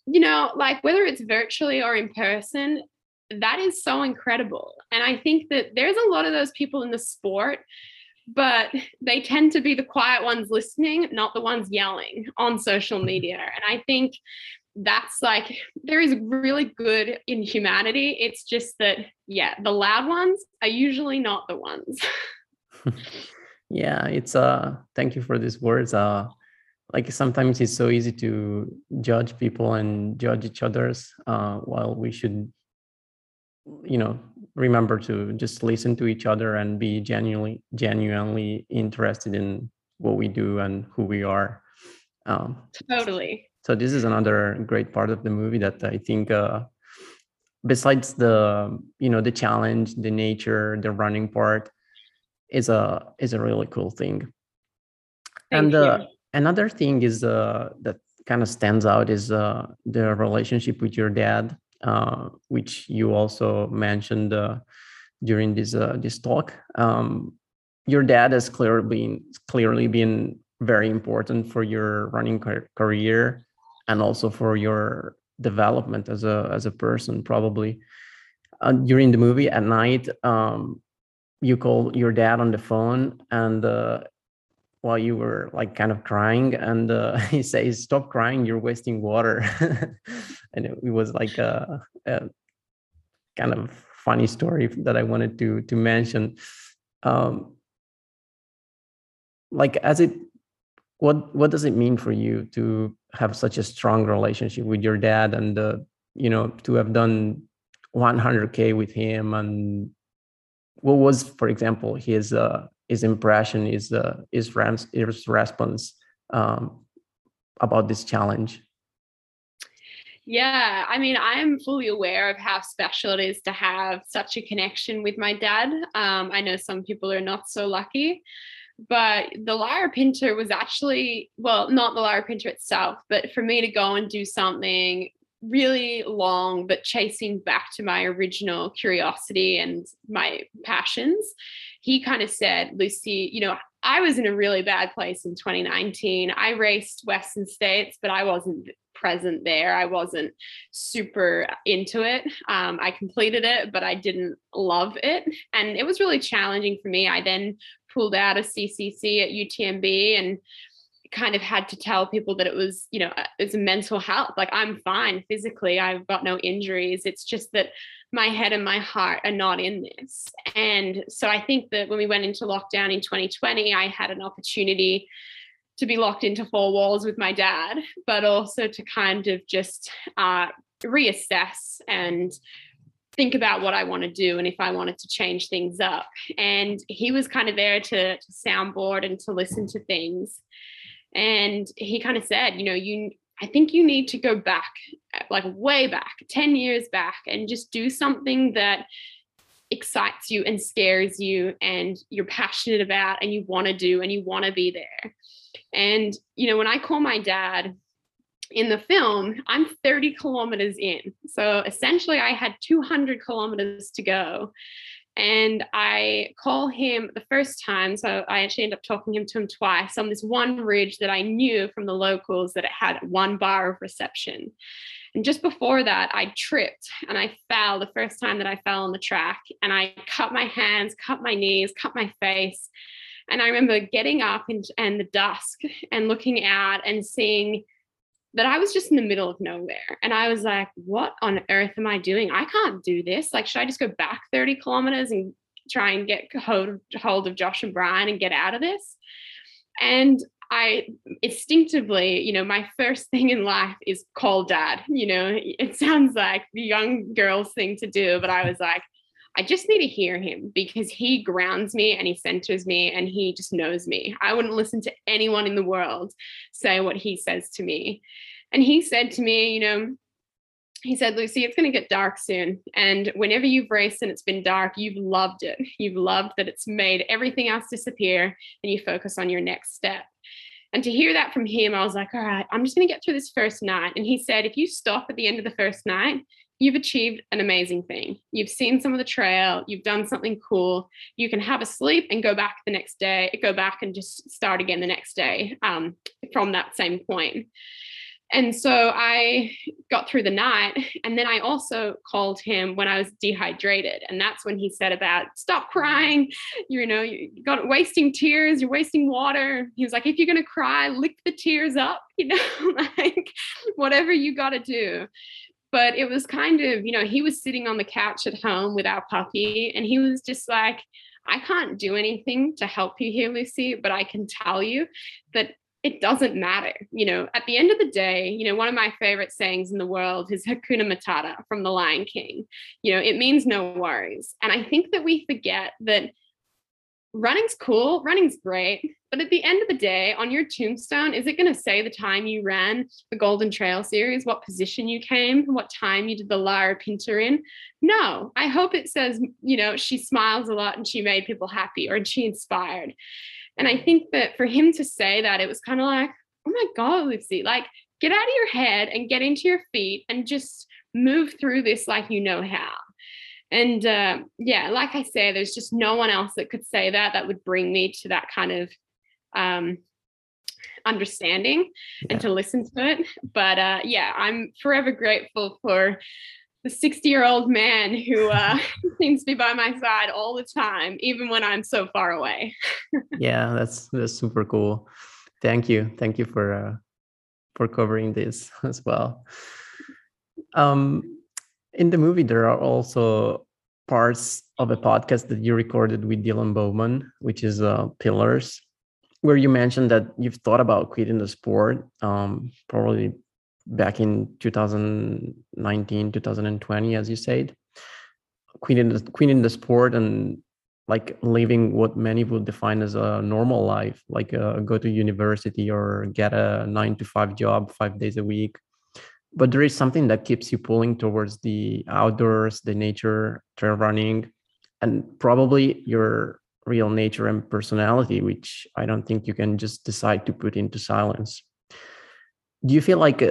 You know, like whether it's virtually or in person, that is so incredible. And I think that there's a lot of those people in the sport, but they tend to be the quiet ones listening, not the ones yelling on social media. And I think that's like, there is really good in humanity. It's just that, yeah, the loud ones are usually not the ones. Yeah, it's thank you for these words. Like sometimes it's so easy to judge people and judge each other's, while we should, you know, remember to just listen to each other and be genuinely interested in what we do and who we are. Totally. So this is another great part of the movie that I think, besides the, you know, the challenge, the nature, the running part is a really cool thing. And another thing is that kind of stands out is the relationship with your dad, which you also mentioned during this talk. Your dad has clearly been very important for your running career. And also for your development as a person, probably. During the movie at night, you called your dad on the phone, and while you were like kind of crying, and he says, "Stop crying! You're wasting water." And it was like a kind of funny story that I wanted to mention. What does it mean for you to have such a strong relationship with your dad and, you know, to have done 100K with him? And what was, for example, his impression, his response about this challenge? Yeah, I mean, I'm fully aware of how special it is to have such a connection with my dad. I know some people are not so lucky. But the Larapinta was actually, well, not the Larapinta itself, but for me to go and do something really long, but chasing back to my original curiosity and my passions, he kind of said, "Lucy, you know, I was in a really bad place in 2019. I raced Western States, but I wasn't present there. I wasn't super into it. I completed it, but I didn't love it. And it was really challenging for me. I then pulled out of CCC at UTMB and kind of had to tell people that it was, you know, it's mental health. Like I'm fine physically. I've got no injuries. It's just that my head and my heart are not in this." And so I think that when we went into lockdown in 2020, I had an opportunity to be locked into four walls with my dad, but also to kind of just reassess and think about what I want to do and if I wanted to change things up. And he was kind of there to soundboard and to listen to things. And he kind of said, you know, I think you need to go back, like way back, 10 years back, and just do something that excites you and scares you and you're passionate about and you want to do and you want to be there. And, you know, when I call my dad in the film, I'm 30 kilometers in. So essentially I had 200 kilometers to go. And I call him the first time. So I actually end up talking to him twice on this one ridge that I knew from the locals that it had one bar of reception. And just before that, I tripped and I fell the first time that I fell on the track, and I cut my hands, cut my knees, cut my face. And I remember getting up in the dusk and looking out and seeing But I was just in the middle of nowhere. And I was like, what on earth am I doing? I can't do this. Like, should I just go back 30 kilometers and try and get hold of Josh and Brian and get out of this? And I instinctively, you know, my first thing in life is call dad. You know, it sounds like the young girl's thing to do, but I was like, I just need to hear him because he grounds me and he centers me and he just knows me. I wouldn't listen to anyone in the world say what he says to me. And he said to me, you know, he said, Lucy, it's going to get dark soon. And whenever you've raced and it's been dark, you've loved it. You've loved that it's made everything else disappear and you focus on your next step. And to hear that from him, I was like, all right, I'm just going to get through this first night. And he said, if you stop at the end of the first night, you've achieved an amazing thing. You've seen some of the trail. You've done something cool. You can have a sleep and go back the next day, go back and just start again the next day from that same point. And so I got through the night, and then I also called him when I was dehydrated. And that's when he said about stop crying, you know, you got wasting tears, you're wasting water. He was like, if you're going to cry, lick the tears up, you know, like whatever you got to do. But it was kind of, you know, he was sitting on the couch at home with our puppy and he was just like, I can't do anything to help you here, Lucy, but I can tell you that it doesn't matter. You know, at the end of the day, you know, one of my favorite sayings in the world is Hakuna Matata from The Lion King. You know, it means no worries. And I think that we forget that running's cool, running's great, but at the end of the day, on your tombstone, is it going to say the time you ran the Golden Trail Series, what position you came, what time you did the Larapinta in? No, I hope it says, you know, she smiles a lot and she made people happy, or she inspired. And I think that for him to say that, it was kind of like, oh my God, Lucy, like get out of your head and get into your feet and just move through this like you know how. And yeah, like I say, there's just no one else that could say that, that would bring me to that kind of understanding and to listen to it. But yeah, I'm forever grateful for the 60-year-old man who seems to be by my side all the time, even when I'm so far away. Yeah, that's super cool. Thank you. Thank you for covering this as well. In the movie, there are also parts of a podcast that you recorded with Dylan Bowman, which is Pillars, where you mentioned that you've thought about quitting the sport probably back in 2019, 2020, as you said, quitting the sport and like living what many would define as a normal life, like go to university or get a 9-to-5 job 5 days a week. But there is something that keeps you pulling towards the outdoors, the nature, trail running, and probably your real nature and personality, which I don't think you can just decide to put into silence. Do you feel like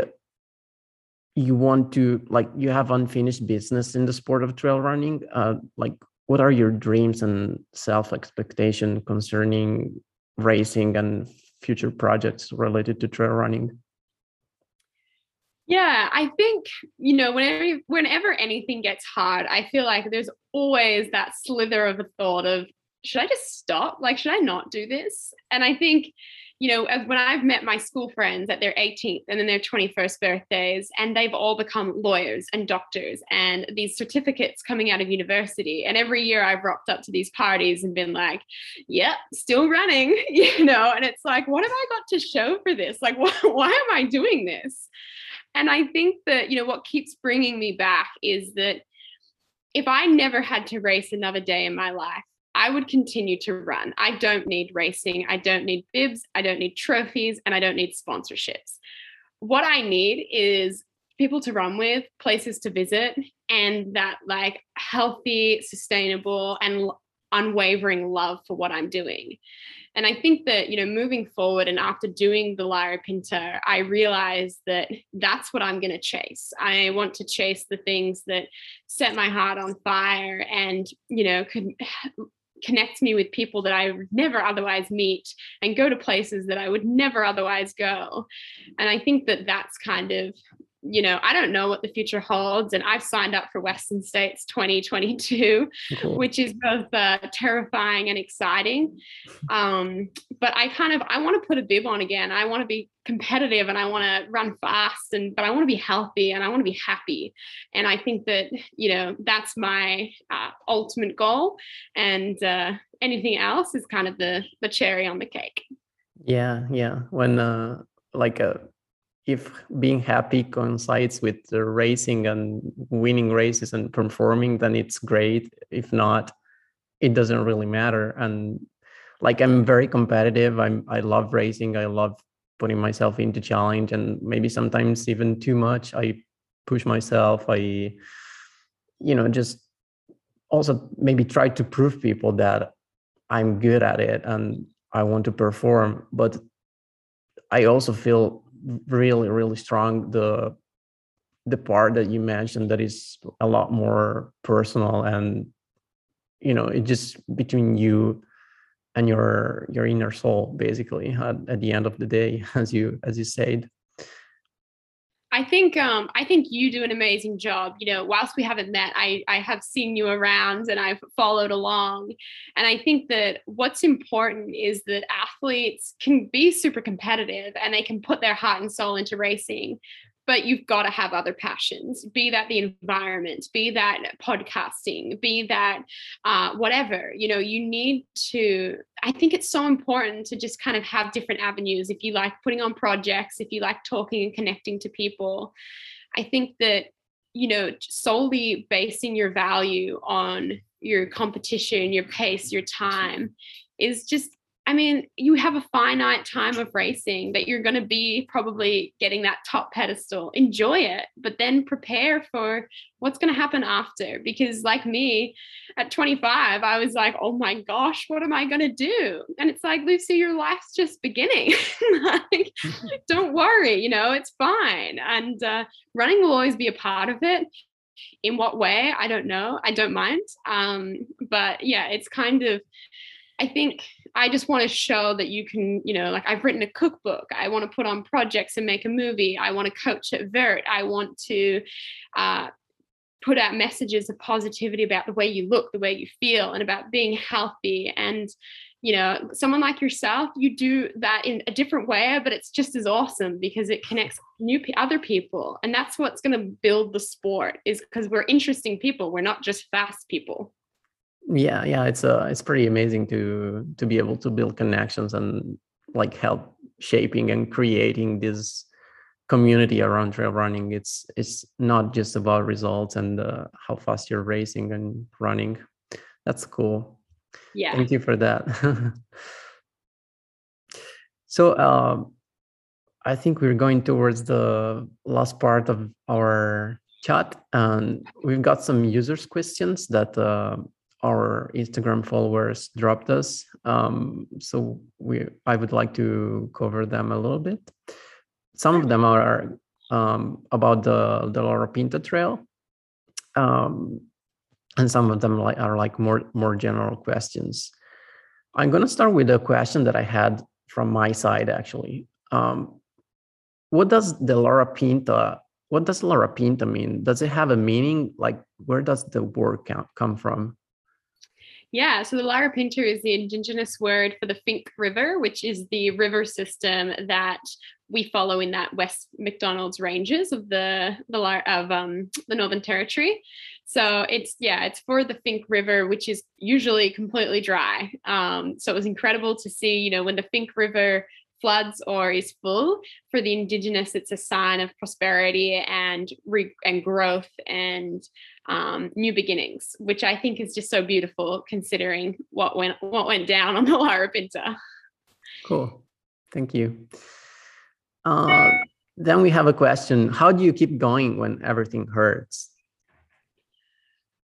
you want to, like you have unfinished business in the sport of trail running? Like what are your dreams and self-expectation concerning racing and future projects related to trail running? Yeah, I think, you know, whenever anything gets hard, I feel like there's always that slither of a thought of, should I just stop? Like, should I not do this? And I think, you know, when I've met my school friends at their 18th and then their 21st birthdays, and they've all become lawyers and doctors and these certificates coming out of university. And every year I've rocked up to these parties and been like, yep, still running, you know, and it's like, what have I got to show for this? Like, why am I doing this? And I think that, you know, what keeps bringing me back is that if I never had to race another day in my life, I would continue to run. I don't need racing. I don't need bibs. I don't need trophies, and I don't need sponsorships. What I need is people to run with, places to visit, and that like healthy, sustainable, and unwavering love for what I'm doing. And I think that, you know, moving forward and after doing the Larapinta, I realized that that's what I'm going to chase. I want to chase the things that set my heart on fire and, you know, could connect me with people that I would never otherwise meet and go to places that I would never otherwise go. And I think that that's kind of you know, I don't know what the future holds. And I've signed up for Western States 2022, cool. which is both terrifying and exciting. But I want to put a bib on again. I want to be competitive and I want to run fast, but I want to be healthy and I want to be happy. And I think that, you know, that's my ultimate goal. And anything else is kind of the cherry on the cake. Yeah. Yeah. When if being happy coincides with the racing and winning races and performing, then it's great. If not, it doesn't really matter. And I'm very competitive. I love racing. I love putting myself into challenge, and maybe sometimes even too much. I push myself. I, just also maybe try to prove people that I'm good at it and I want to perform. But I also feel really, really strong the part that you mentioned that is a lot more personal, and it just between you and your inner soul, basically, at the end of the day, as you said. I think you do an amazing job. Whilst we haven't met, I have seen you around and I've followed along. And I think that what's important is that athletes can be super competitive and they can put their heart and soul into racing. But you've got to have other passions, be that the environment, be that podcasting, be that whatever, you need to, I think it's so important to just kind of have different avenues. If you like putting on projects, if you like talking and connecting to people, I think that, solely basing your value on your competition, your pace, your time is just, you have a finite time of racing that you're going to be probably getting that top pedestal. Enjoy it, but then prepare for what's going to happen after. Because like me, at 25, I was like, oh my gosh, what am I going to do? And it's like, Lucy, your life's just beginning. Don't worry, it's fine. And running will always be a part of it. In what way? I don't know. I don't mind. But yeah, it's kind of, I think I just want to show that you can, I've written a cookbook. I want to put on projects and make a movie. I want to coach at Vert. I want to put out messages of positivity about the way you look, the way you feel, and about being healthy. And, someone like yourself, you do that in a different way, but it's just as awesome because it connects other people. And that's what's going to build the sport, is because we're interesting people. We're not just fast people. Yeah, it's pretty amazing to be able to build connections and help shaping and creating this community around trail running. It's not just about results and how fast you're racing and running. That's cool. Yeah. Thank you for that. So I think we're going towards the last part of our chat, and we've got some users' questions that our Instagram followers dropped us. So I would like to cover them a little bit. Some of them are about the Larapinta Trail. And some of them are more general questions. I'm going to start with a question that I had from my side, actually. What does Larapinta mean? Does it have a meaning? Where does the word come from? Yeah, so the Larapinta is the indigenous word for the Finke River, which is the river system that we follow in that West McDonald's Ranges of the Northern Territory. So it's for the Finke River, which is usually completely dry. So it was incredible to see, when the Finke River floods or is full, for the indigenous, it's a sign of prosperity and growth and new beginnings, which I think is just so beautiful considering what went down on the Larapinta. Cool, thank you. Then we have a question: how do you keep going when everything hurts?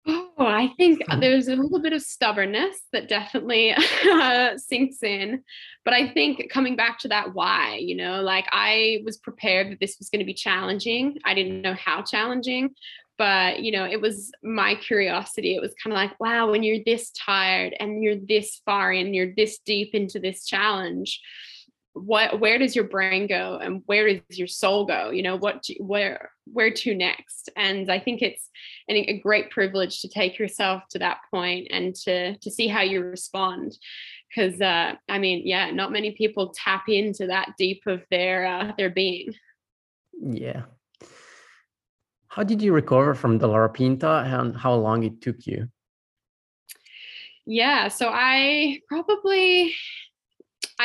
Oh, I think there's a little bit of stubbornness that definitely sinks in. But I think coming back to that why, I was prepared that this was going to be challenging. I didn't know how challenging, but, it was my curiosity. It was kind of like, wow, when you're this tired and you're this far in, you're this deep into this challenge, where does your brain go and where does your soul go? You know, where to next? And I think it's a great privilege to take yourself to that point and to see how you respond. Because I mean, yeah, not many people tap into that deep of their being. Yeah. How did you recover from the Larapinta and how long it took you? Yeah, so I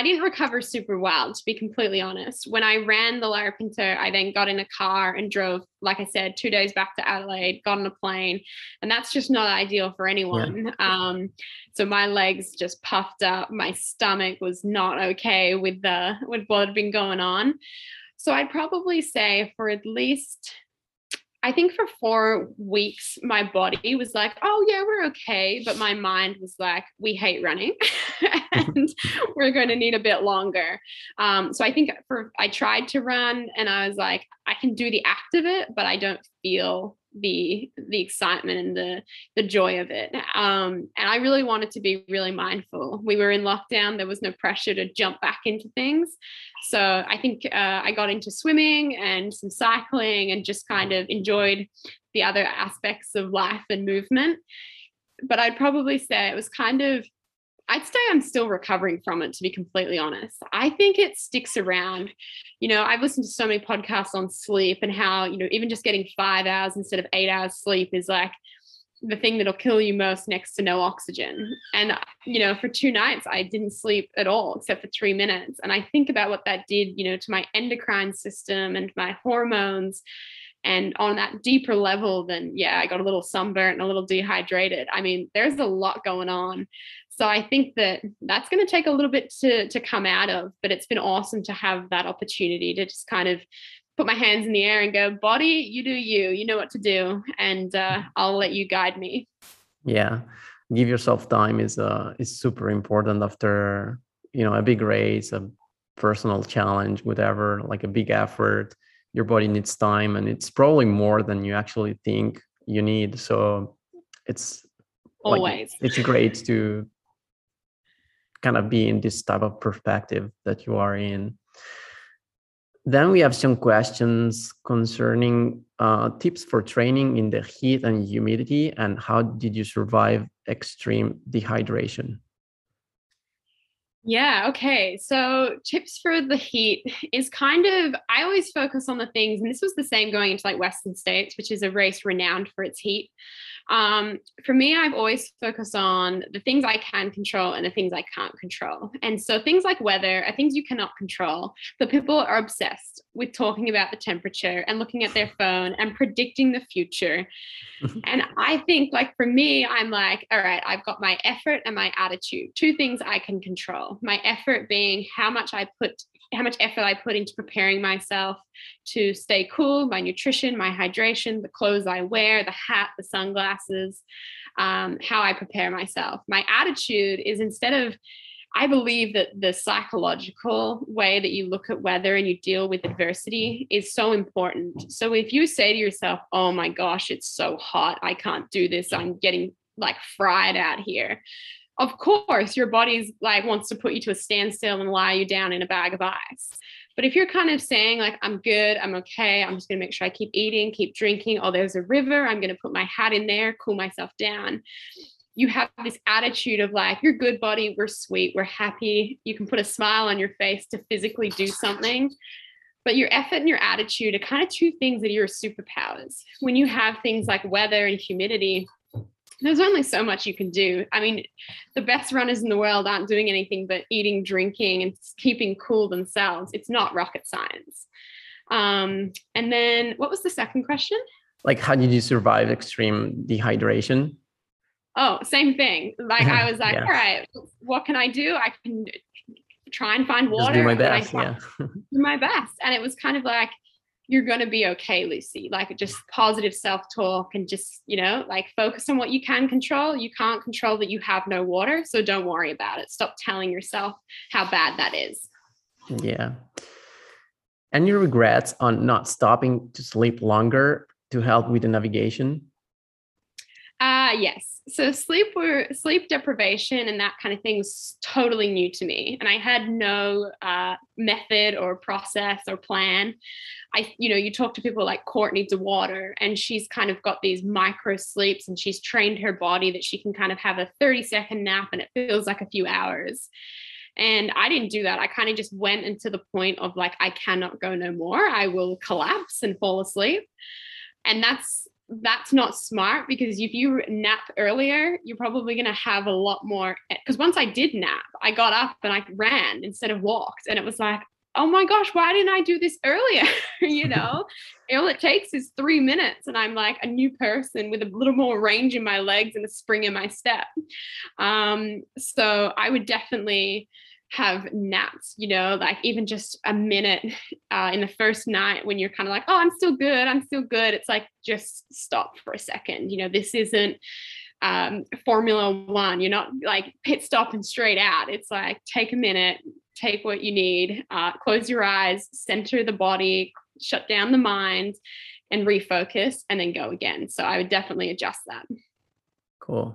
didn't recover super well, to be completely honest. When I ran the Larapinta, I then got in a car and drove, like I said, 2 days back to Adelaide, got on a plane, and that's just not ideal for anyone. Yeah. So my legs just puffed up. My stomach was not okay with what had been going on. So I'd probably say for at least, I think for 4 weeks, my body was like, oh yeah, we're okay. But my mind was like, we hate running and we're going to need a bit longer. So I think I tried to run and I was like, I can do the act of it, but I don't feel the excitement and the joy of it. And I really wanted to be really mindful. We were in lockdown. There was no pressure to jump back into things. So I think I got into swimming and some cycling and just kind of enjoyed the other aspects of life and movement. But I'd probably say it was I'm still recovering from it, to be completely honest. I think it sticks around. You know, I've listened to so many podcasts on sleep and how, you know, even just getting 5 hours instead of 8 hours sleep is like the thing that'll kill you most, next to no oxygen. And, you know, for 2 nights, I didn't sleep at all except for 3 minutes. And I think about what that did, you know, to my endocrine system and my hormones. And on that deeper level, then, yeah, I got a little sunburnt and a little dehydrated. I mean, there's a lot going on. So I think that's going to take a little bit to come out of, but it's been awesome to have that opportunity to just kind of put my hands in the air and go, body, you do you, you know what to do. And I'll let you guide me. Yeah. Give yourself time is super important after, you know, a big race, a personal challenge, whatever, like a big effort. Your body needs time, and it's probably more than you actually think you need. So it's always, like, it's great to kind of be in this type of perspective that you are in. Then we have some questions concerning tips for training in the heat and humidity, and how did you survive extreme dehydration? Yeah. Okay. So tips for the heat is kind of, I always focus on the things, and this was the same going into like Western States, which is a race renowned for its heat. For me, I've always focused on the things I can control and the things I can't control. And so things like weather are things you cannot control, but people are obsessed with talking about the temperature and looking at their phone and predicting the future. And I think, like, for me, I'm like, all right, I've got my effort and my attitude, two things I can control. My effort being how much effort I put into preparing myself to stay cool, my nutrition, my hydration, the clothes I wear, the hat, the sunglasses, how I prepare myself. My attitude is, I believe that the psychological way that you look at weather and you deal with adversity is so important. So if you say to yourself, oh my gosh, it's so hot, I can't do this, I'm getting like fried out here, of course, your body's like wants to put you to a standstill and lie you down in a bag of ice. But if you're kind of saying like, I'm good, I'm okay, I'm just going to make sure I keep eating, keep drinking. Oh, there's a river, I'm going to put my hat in there, cool myself down. You have this attitude of like, you're good, body, we're sweet, we're happy. You can put a smile on your face to physically do something. But your effort and your attitude are kind of two things that are your superpowers. When you have things like weather and humidity, there's only so much you can do. I mean, the best runners in the world aren't doing anything but eating, drinking, and keeping cool themselves. It's not rocket science. And then what was the second question? Like, how did you survive extreme dehydration? Oh, same thing. Like, I was like, yeah. All right, what can I do? I can try and find water. Just do my best, do my best. And it was kind of like, you're going to be okay, Lucy. Like, just positive self-talk and just, you know, like focus on what you can control. You can't control that you have no water, so don't worry about it. Stop telling yourself how bad that is. Yeah. And your regrets on not stopping to sleep longer to help with the navigation? Yes. So sleep deprivation and that kind of thing's totally new to me. And I had no method or process or plan. You talk to people like Courtney Dauwalter, and she's kind of got these micro sleeps, and she's trained her body that she can kind of have a 30-second nap and it feels like a few hours. And I didn't do that. I kind of just went into the point of like, I cannot go no more. I will collapse and fall asleep. And that's not smart, because if you nap earlier, you're probably going to have a lot more. Because once I did nap, I got up and I ran instead of walked. And it was like, oh my gosh, why didn't I do this earlier? All it takes is 3 minutes, and I'm like a new person with a little more range in my legs and a spring in my step. So I would definitely have naps, like even just a minute in the first night when you're kind of like, oh, I'm still good. It's like, just stop for a second. This isn't Formula One. You're not like pit stop and straight out. It's like, take a minute, take what you need, close your eyes, center the body, shut down the mind and refocus, and then go again. So I would definitely adjust that. Cool.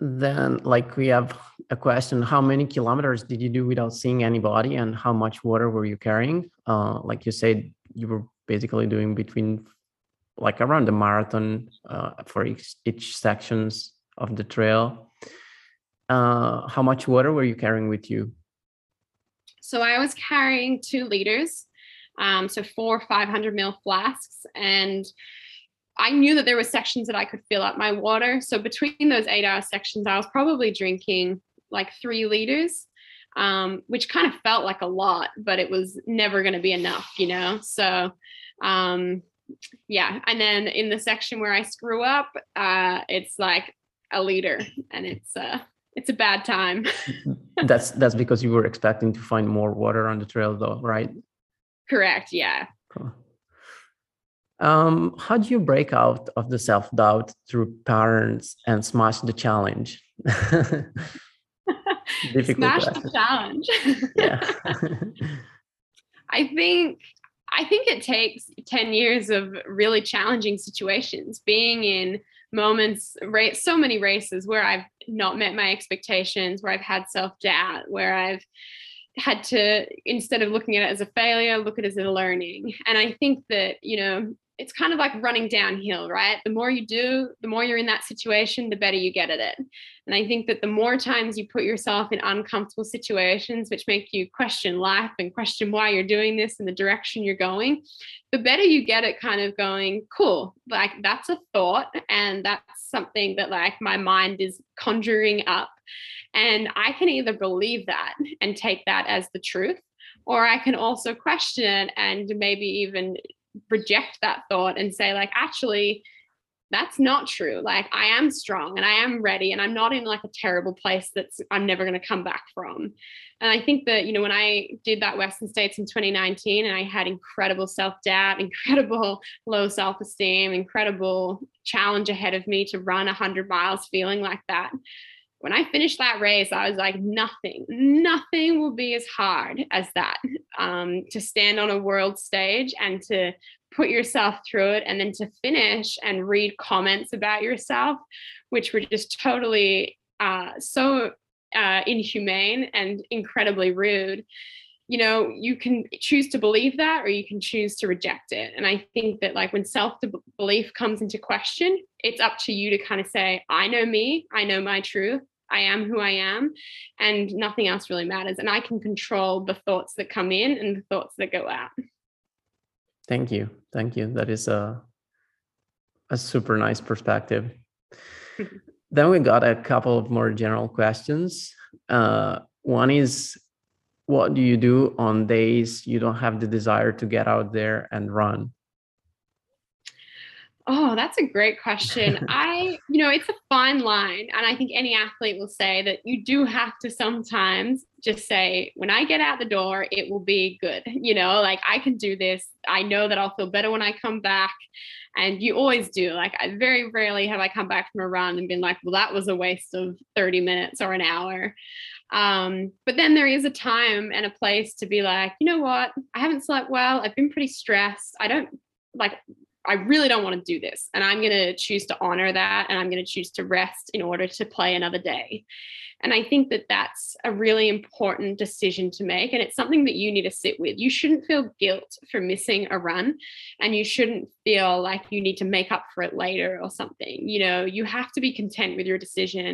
Then we have a question. How many kilometers did you do without seeing anybody, and how much water were you carrying? Like you said, you were basically doing between around the marathon for each sections of the trail. How much water were you carrying with you? So I was carrying 2 liters, so 4 500 ml flasks, and I knew that there were sections that I could fill up my water. So between those 8-hour sections, I was probably drinking 3 liters, which kind of felt like a lot, but it was never going to be enough, So, yeah. And then in the section where I screw up, it's 1 liter, and it's a bad time. That's because you were expecting to find more water on the trail though, right? Correct. Yeah. Cool. How do you break out of the self-doubt through patterns and smash the challenge? Difficult. Smash the challenge. Yeah. I think it takes 10 years of really challenging situations, being in moments, so many races where I've not met my expectations, where I've had self-doubt, where I've had to, instead of looking at it as a failure, look at it as a learning. And I think that, it's kind of like running downhill, right? The more you do, the more you're in that situation, the better you get at it. And I think that the more times you put yourself in uncomfortable situations, which make you question life and question why you're doing this and the direction you're going, the better you get at kind of going, cool, that's a thought. And that's something that my mind is conjuring up. And I can either believe that and take that as the truth, or I can also question it and maybe even reject that thought and say actually, that's not true. I am strong and I am ready, and I'm not in a terrible place that's I'm never going to come back from. And I think that, when I did that Western States in 2019, and I had incredible self-doubt, incredible low self-esteem, incredible challenge ahead of me to run 100 miles feeling like that. When I finished that race, I was like, nothing will be as hard as that, to stand on a world stage and to put yourself through it, and then to finish and read comments about yourself, which were just totally so inhumane and incredibly rude. You can choose to believe that, or you can choose to reject it. And I think that when self-belief comes into question, it's up to you to kind of say, I know me, I know my truth, I am who I am, and nothing else really matters. And I can control the thoughts that come in and the thoughts that go out. Thank you. That is a super nice perspective. Then we got a couple of more general questions. One is, what do you do on days you don't have the desire to get out there and run? Oh, that's a great question. It's a fine line. And I think any athlete will say that you do have to sometimes just say, when I get out the door, it will be good. I can do this. I know that I'll feel better when I come back. And you always do. I very rarely have I come back from a run and been like, well, that was a waste of 30 minutes or an hour. But then there is a time and a place to be like, you know what, I haven't slept well, I've been pretty stressed, I don't I really don't want to do this. And I'm going to choose to honor that. And I'm going to choose to rest in order to play another day. And I think that that's a really important decision to make. And it's something that you need to sit with. You shouldn't feel guilt for missing a run, and you shouldn't feel like you need to make up for it later or something. You know, you have to be content with your decision.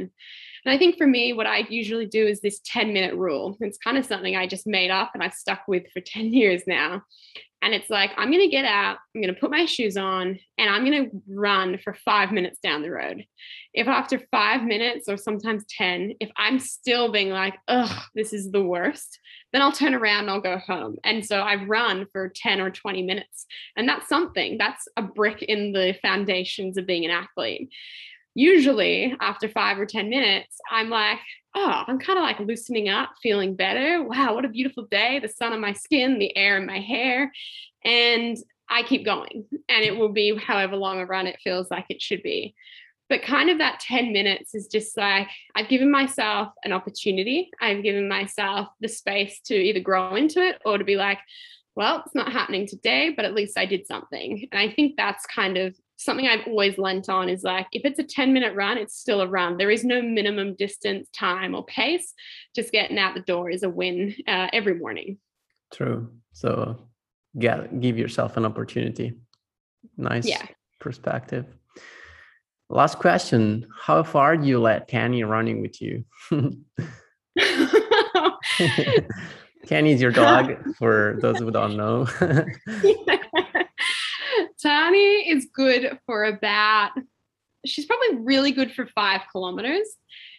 And I think for me, what I usually do is this 10-minute rule. It's kind of something I just made up and I've stuck with for 10 years now. And it's like, I'm going to get out, I'm going to put my shoes on, and I'm going to run for 5 minutes down the road. If after 5 minutes or sometimes 10, if I'm still being like, ugh, this is the worst, then I'll turn around and I'll go home. And so I've run for 10 or 20 minutes. And that's something, that's a brick in the foundations of being an athlete. Usually after 5 or 10 minutes, I'm like, oh, I'm kind of like loosening up, feeling better. Wow, what a beautiful day. The sun on my skin, the air in my hair. And I keep going. And it will be however long a run it feels like it should be. But kind of that 10 minutes is just like, I've given myself an opportunity. I've given myself the space to either grow into it or to be like, well, it's not happening today, but at least I did something. And I think that's kind of something I've always lent on, is like, if it's a 10-minute run, it's still a run. There is no minimum distance, time or pace. Just getting out the door is a win every morning. True. So yeah, give yourself an opportunity. Nice perspective. Last question. How far do you let Kenny running with you? Kenny's your dog, for those who don't know. Tani is good for about, she's probably really good for 5 kilometers.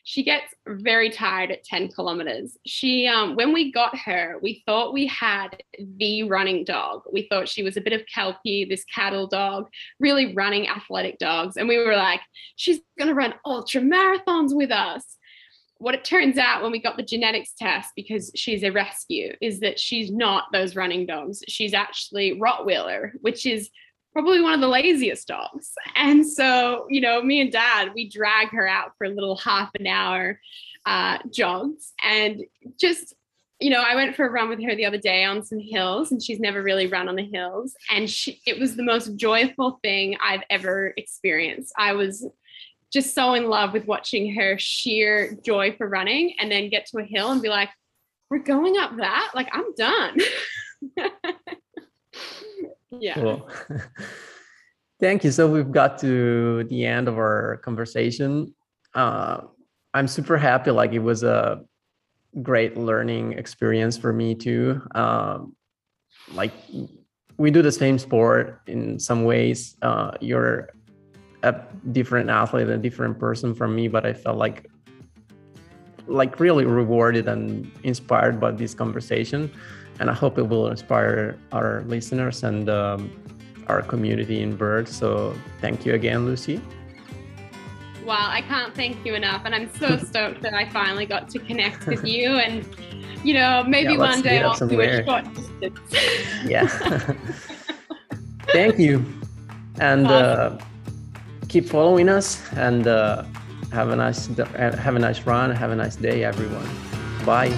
She gets very tired at 10 kilometers. She, when we got her, we thought we had the running dog. We thought she was a bit of Kelpie, this cattle dog, really running athletic dogs. And we were like, she's going to run ultra marathons with us. What it turns out when we got the genetics test, because she's a rescue, is that she's not those running dogs. She's actually Rottweiler, which is probably one of the laziest dogs. And so, you know, me and Dad, we drag her out for a little half an hour jogs. And just, you know, I went for a run with her the other day on some hills, and she's never really run on the hills. And it was the most joyful thing I've ever experienced. I was just so in love with watching her sheer joy for running, and then get to a hill and be like, we're going up that, like, I'm done. Yeah. Cool. Thank you. So we've got to the end of our conversation. I'm super happy. Like, it was a great learning experience for me too. Like, we do the same sport in some ways. You're a different athlete, a different person from me, but I felt like really rewarded and inspired by this conversation. And I hope it will inspire our listeners and our community in Vert. So thank you again, Lucy. Wow, I can't thank you enough. And I'm so stoked that I finally got to connect with you. And, you know, maybe one day I'll do a short distance. Yeah. Thank you. And awesome. Keep following us, and have a nice run. Have a nice day, everyone. Bye.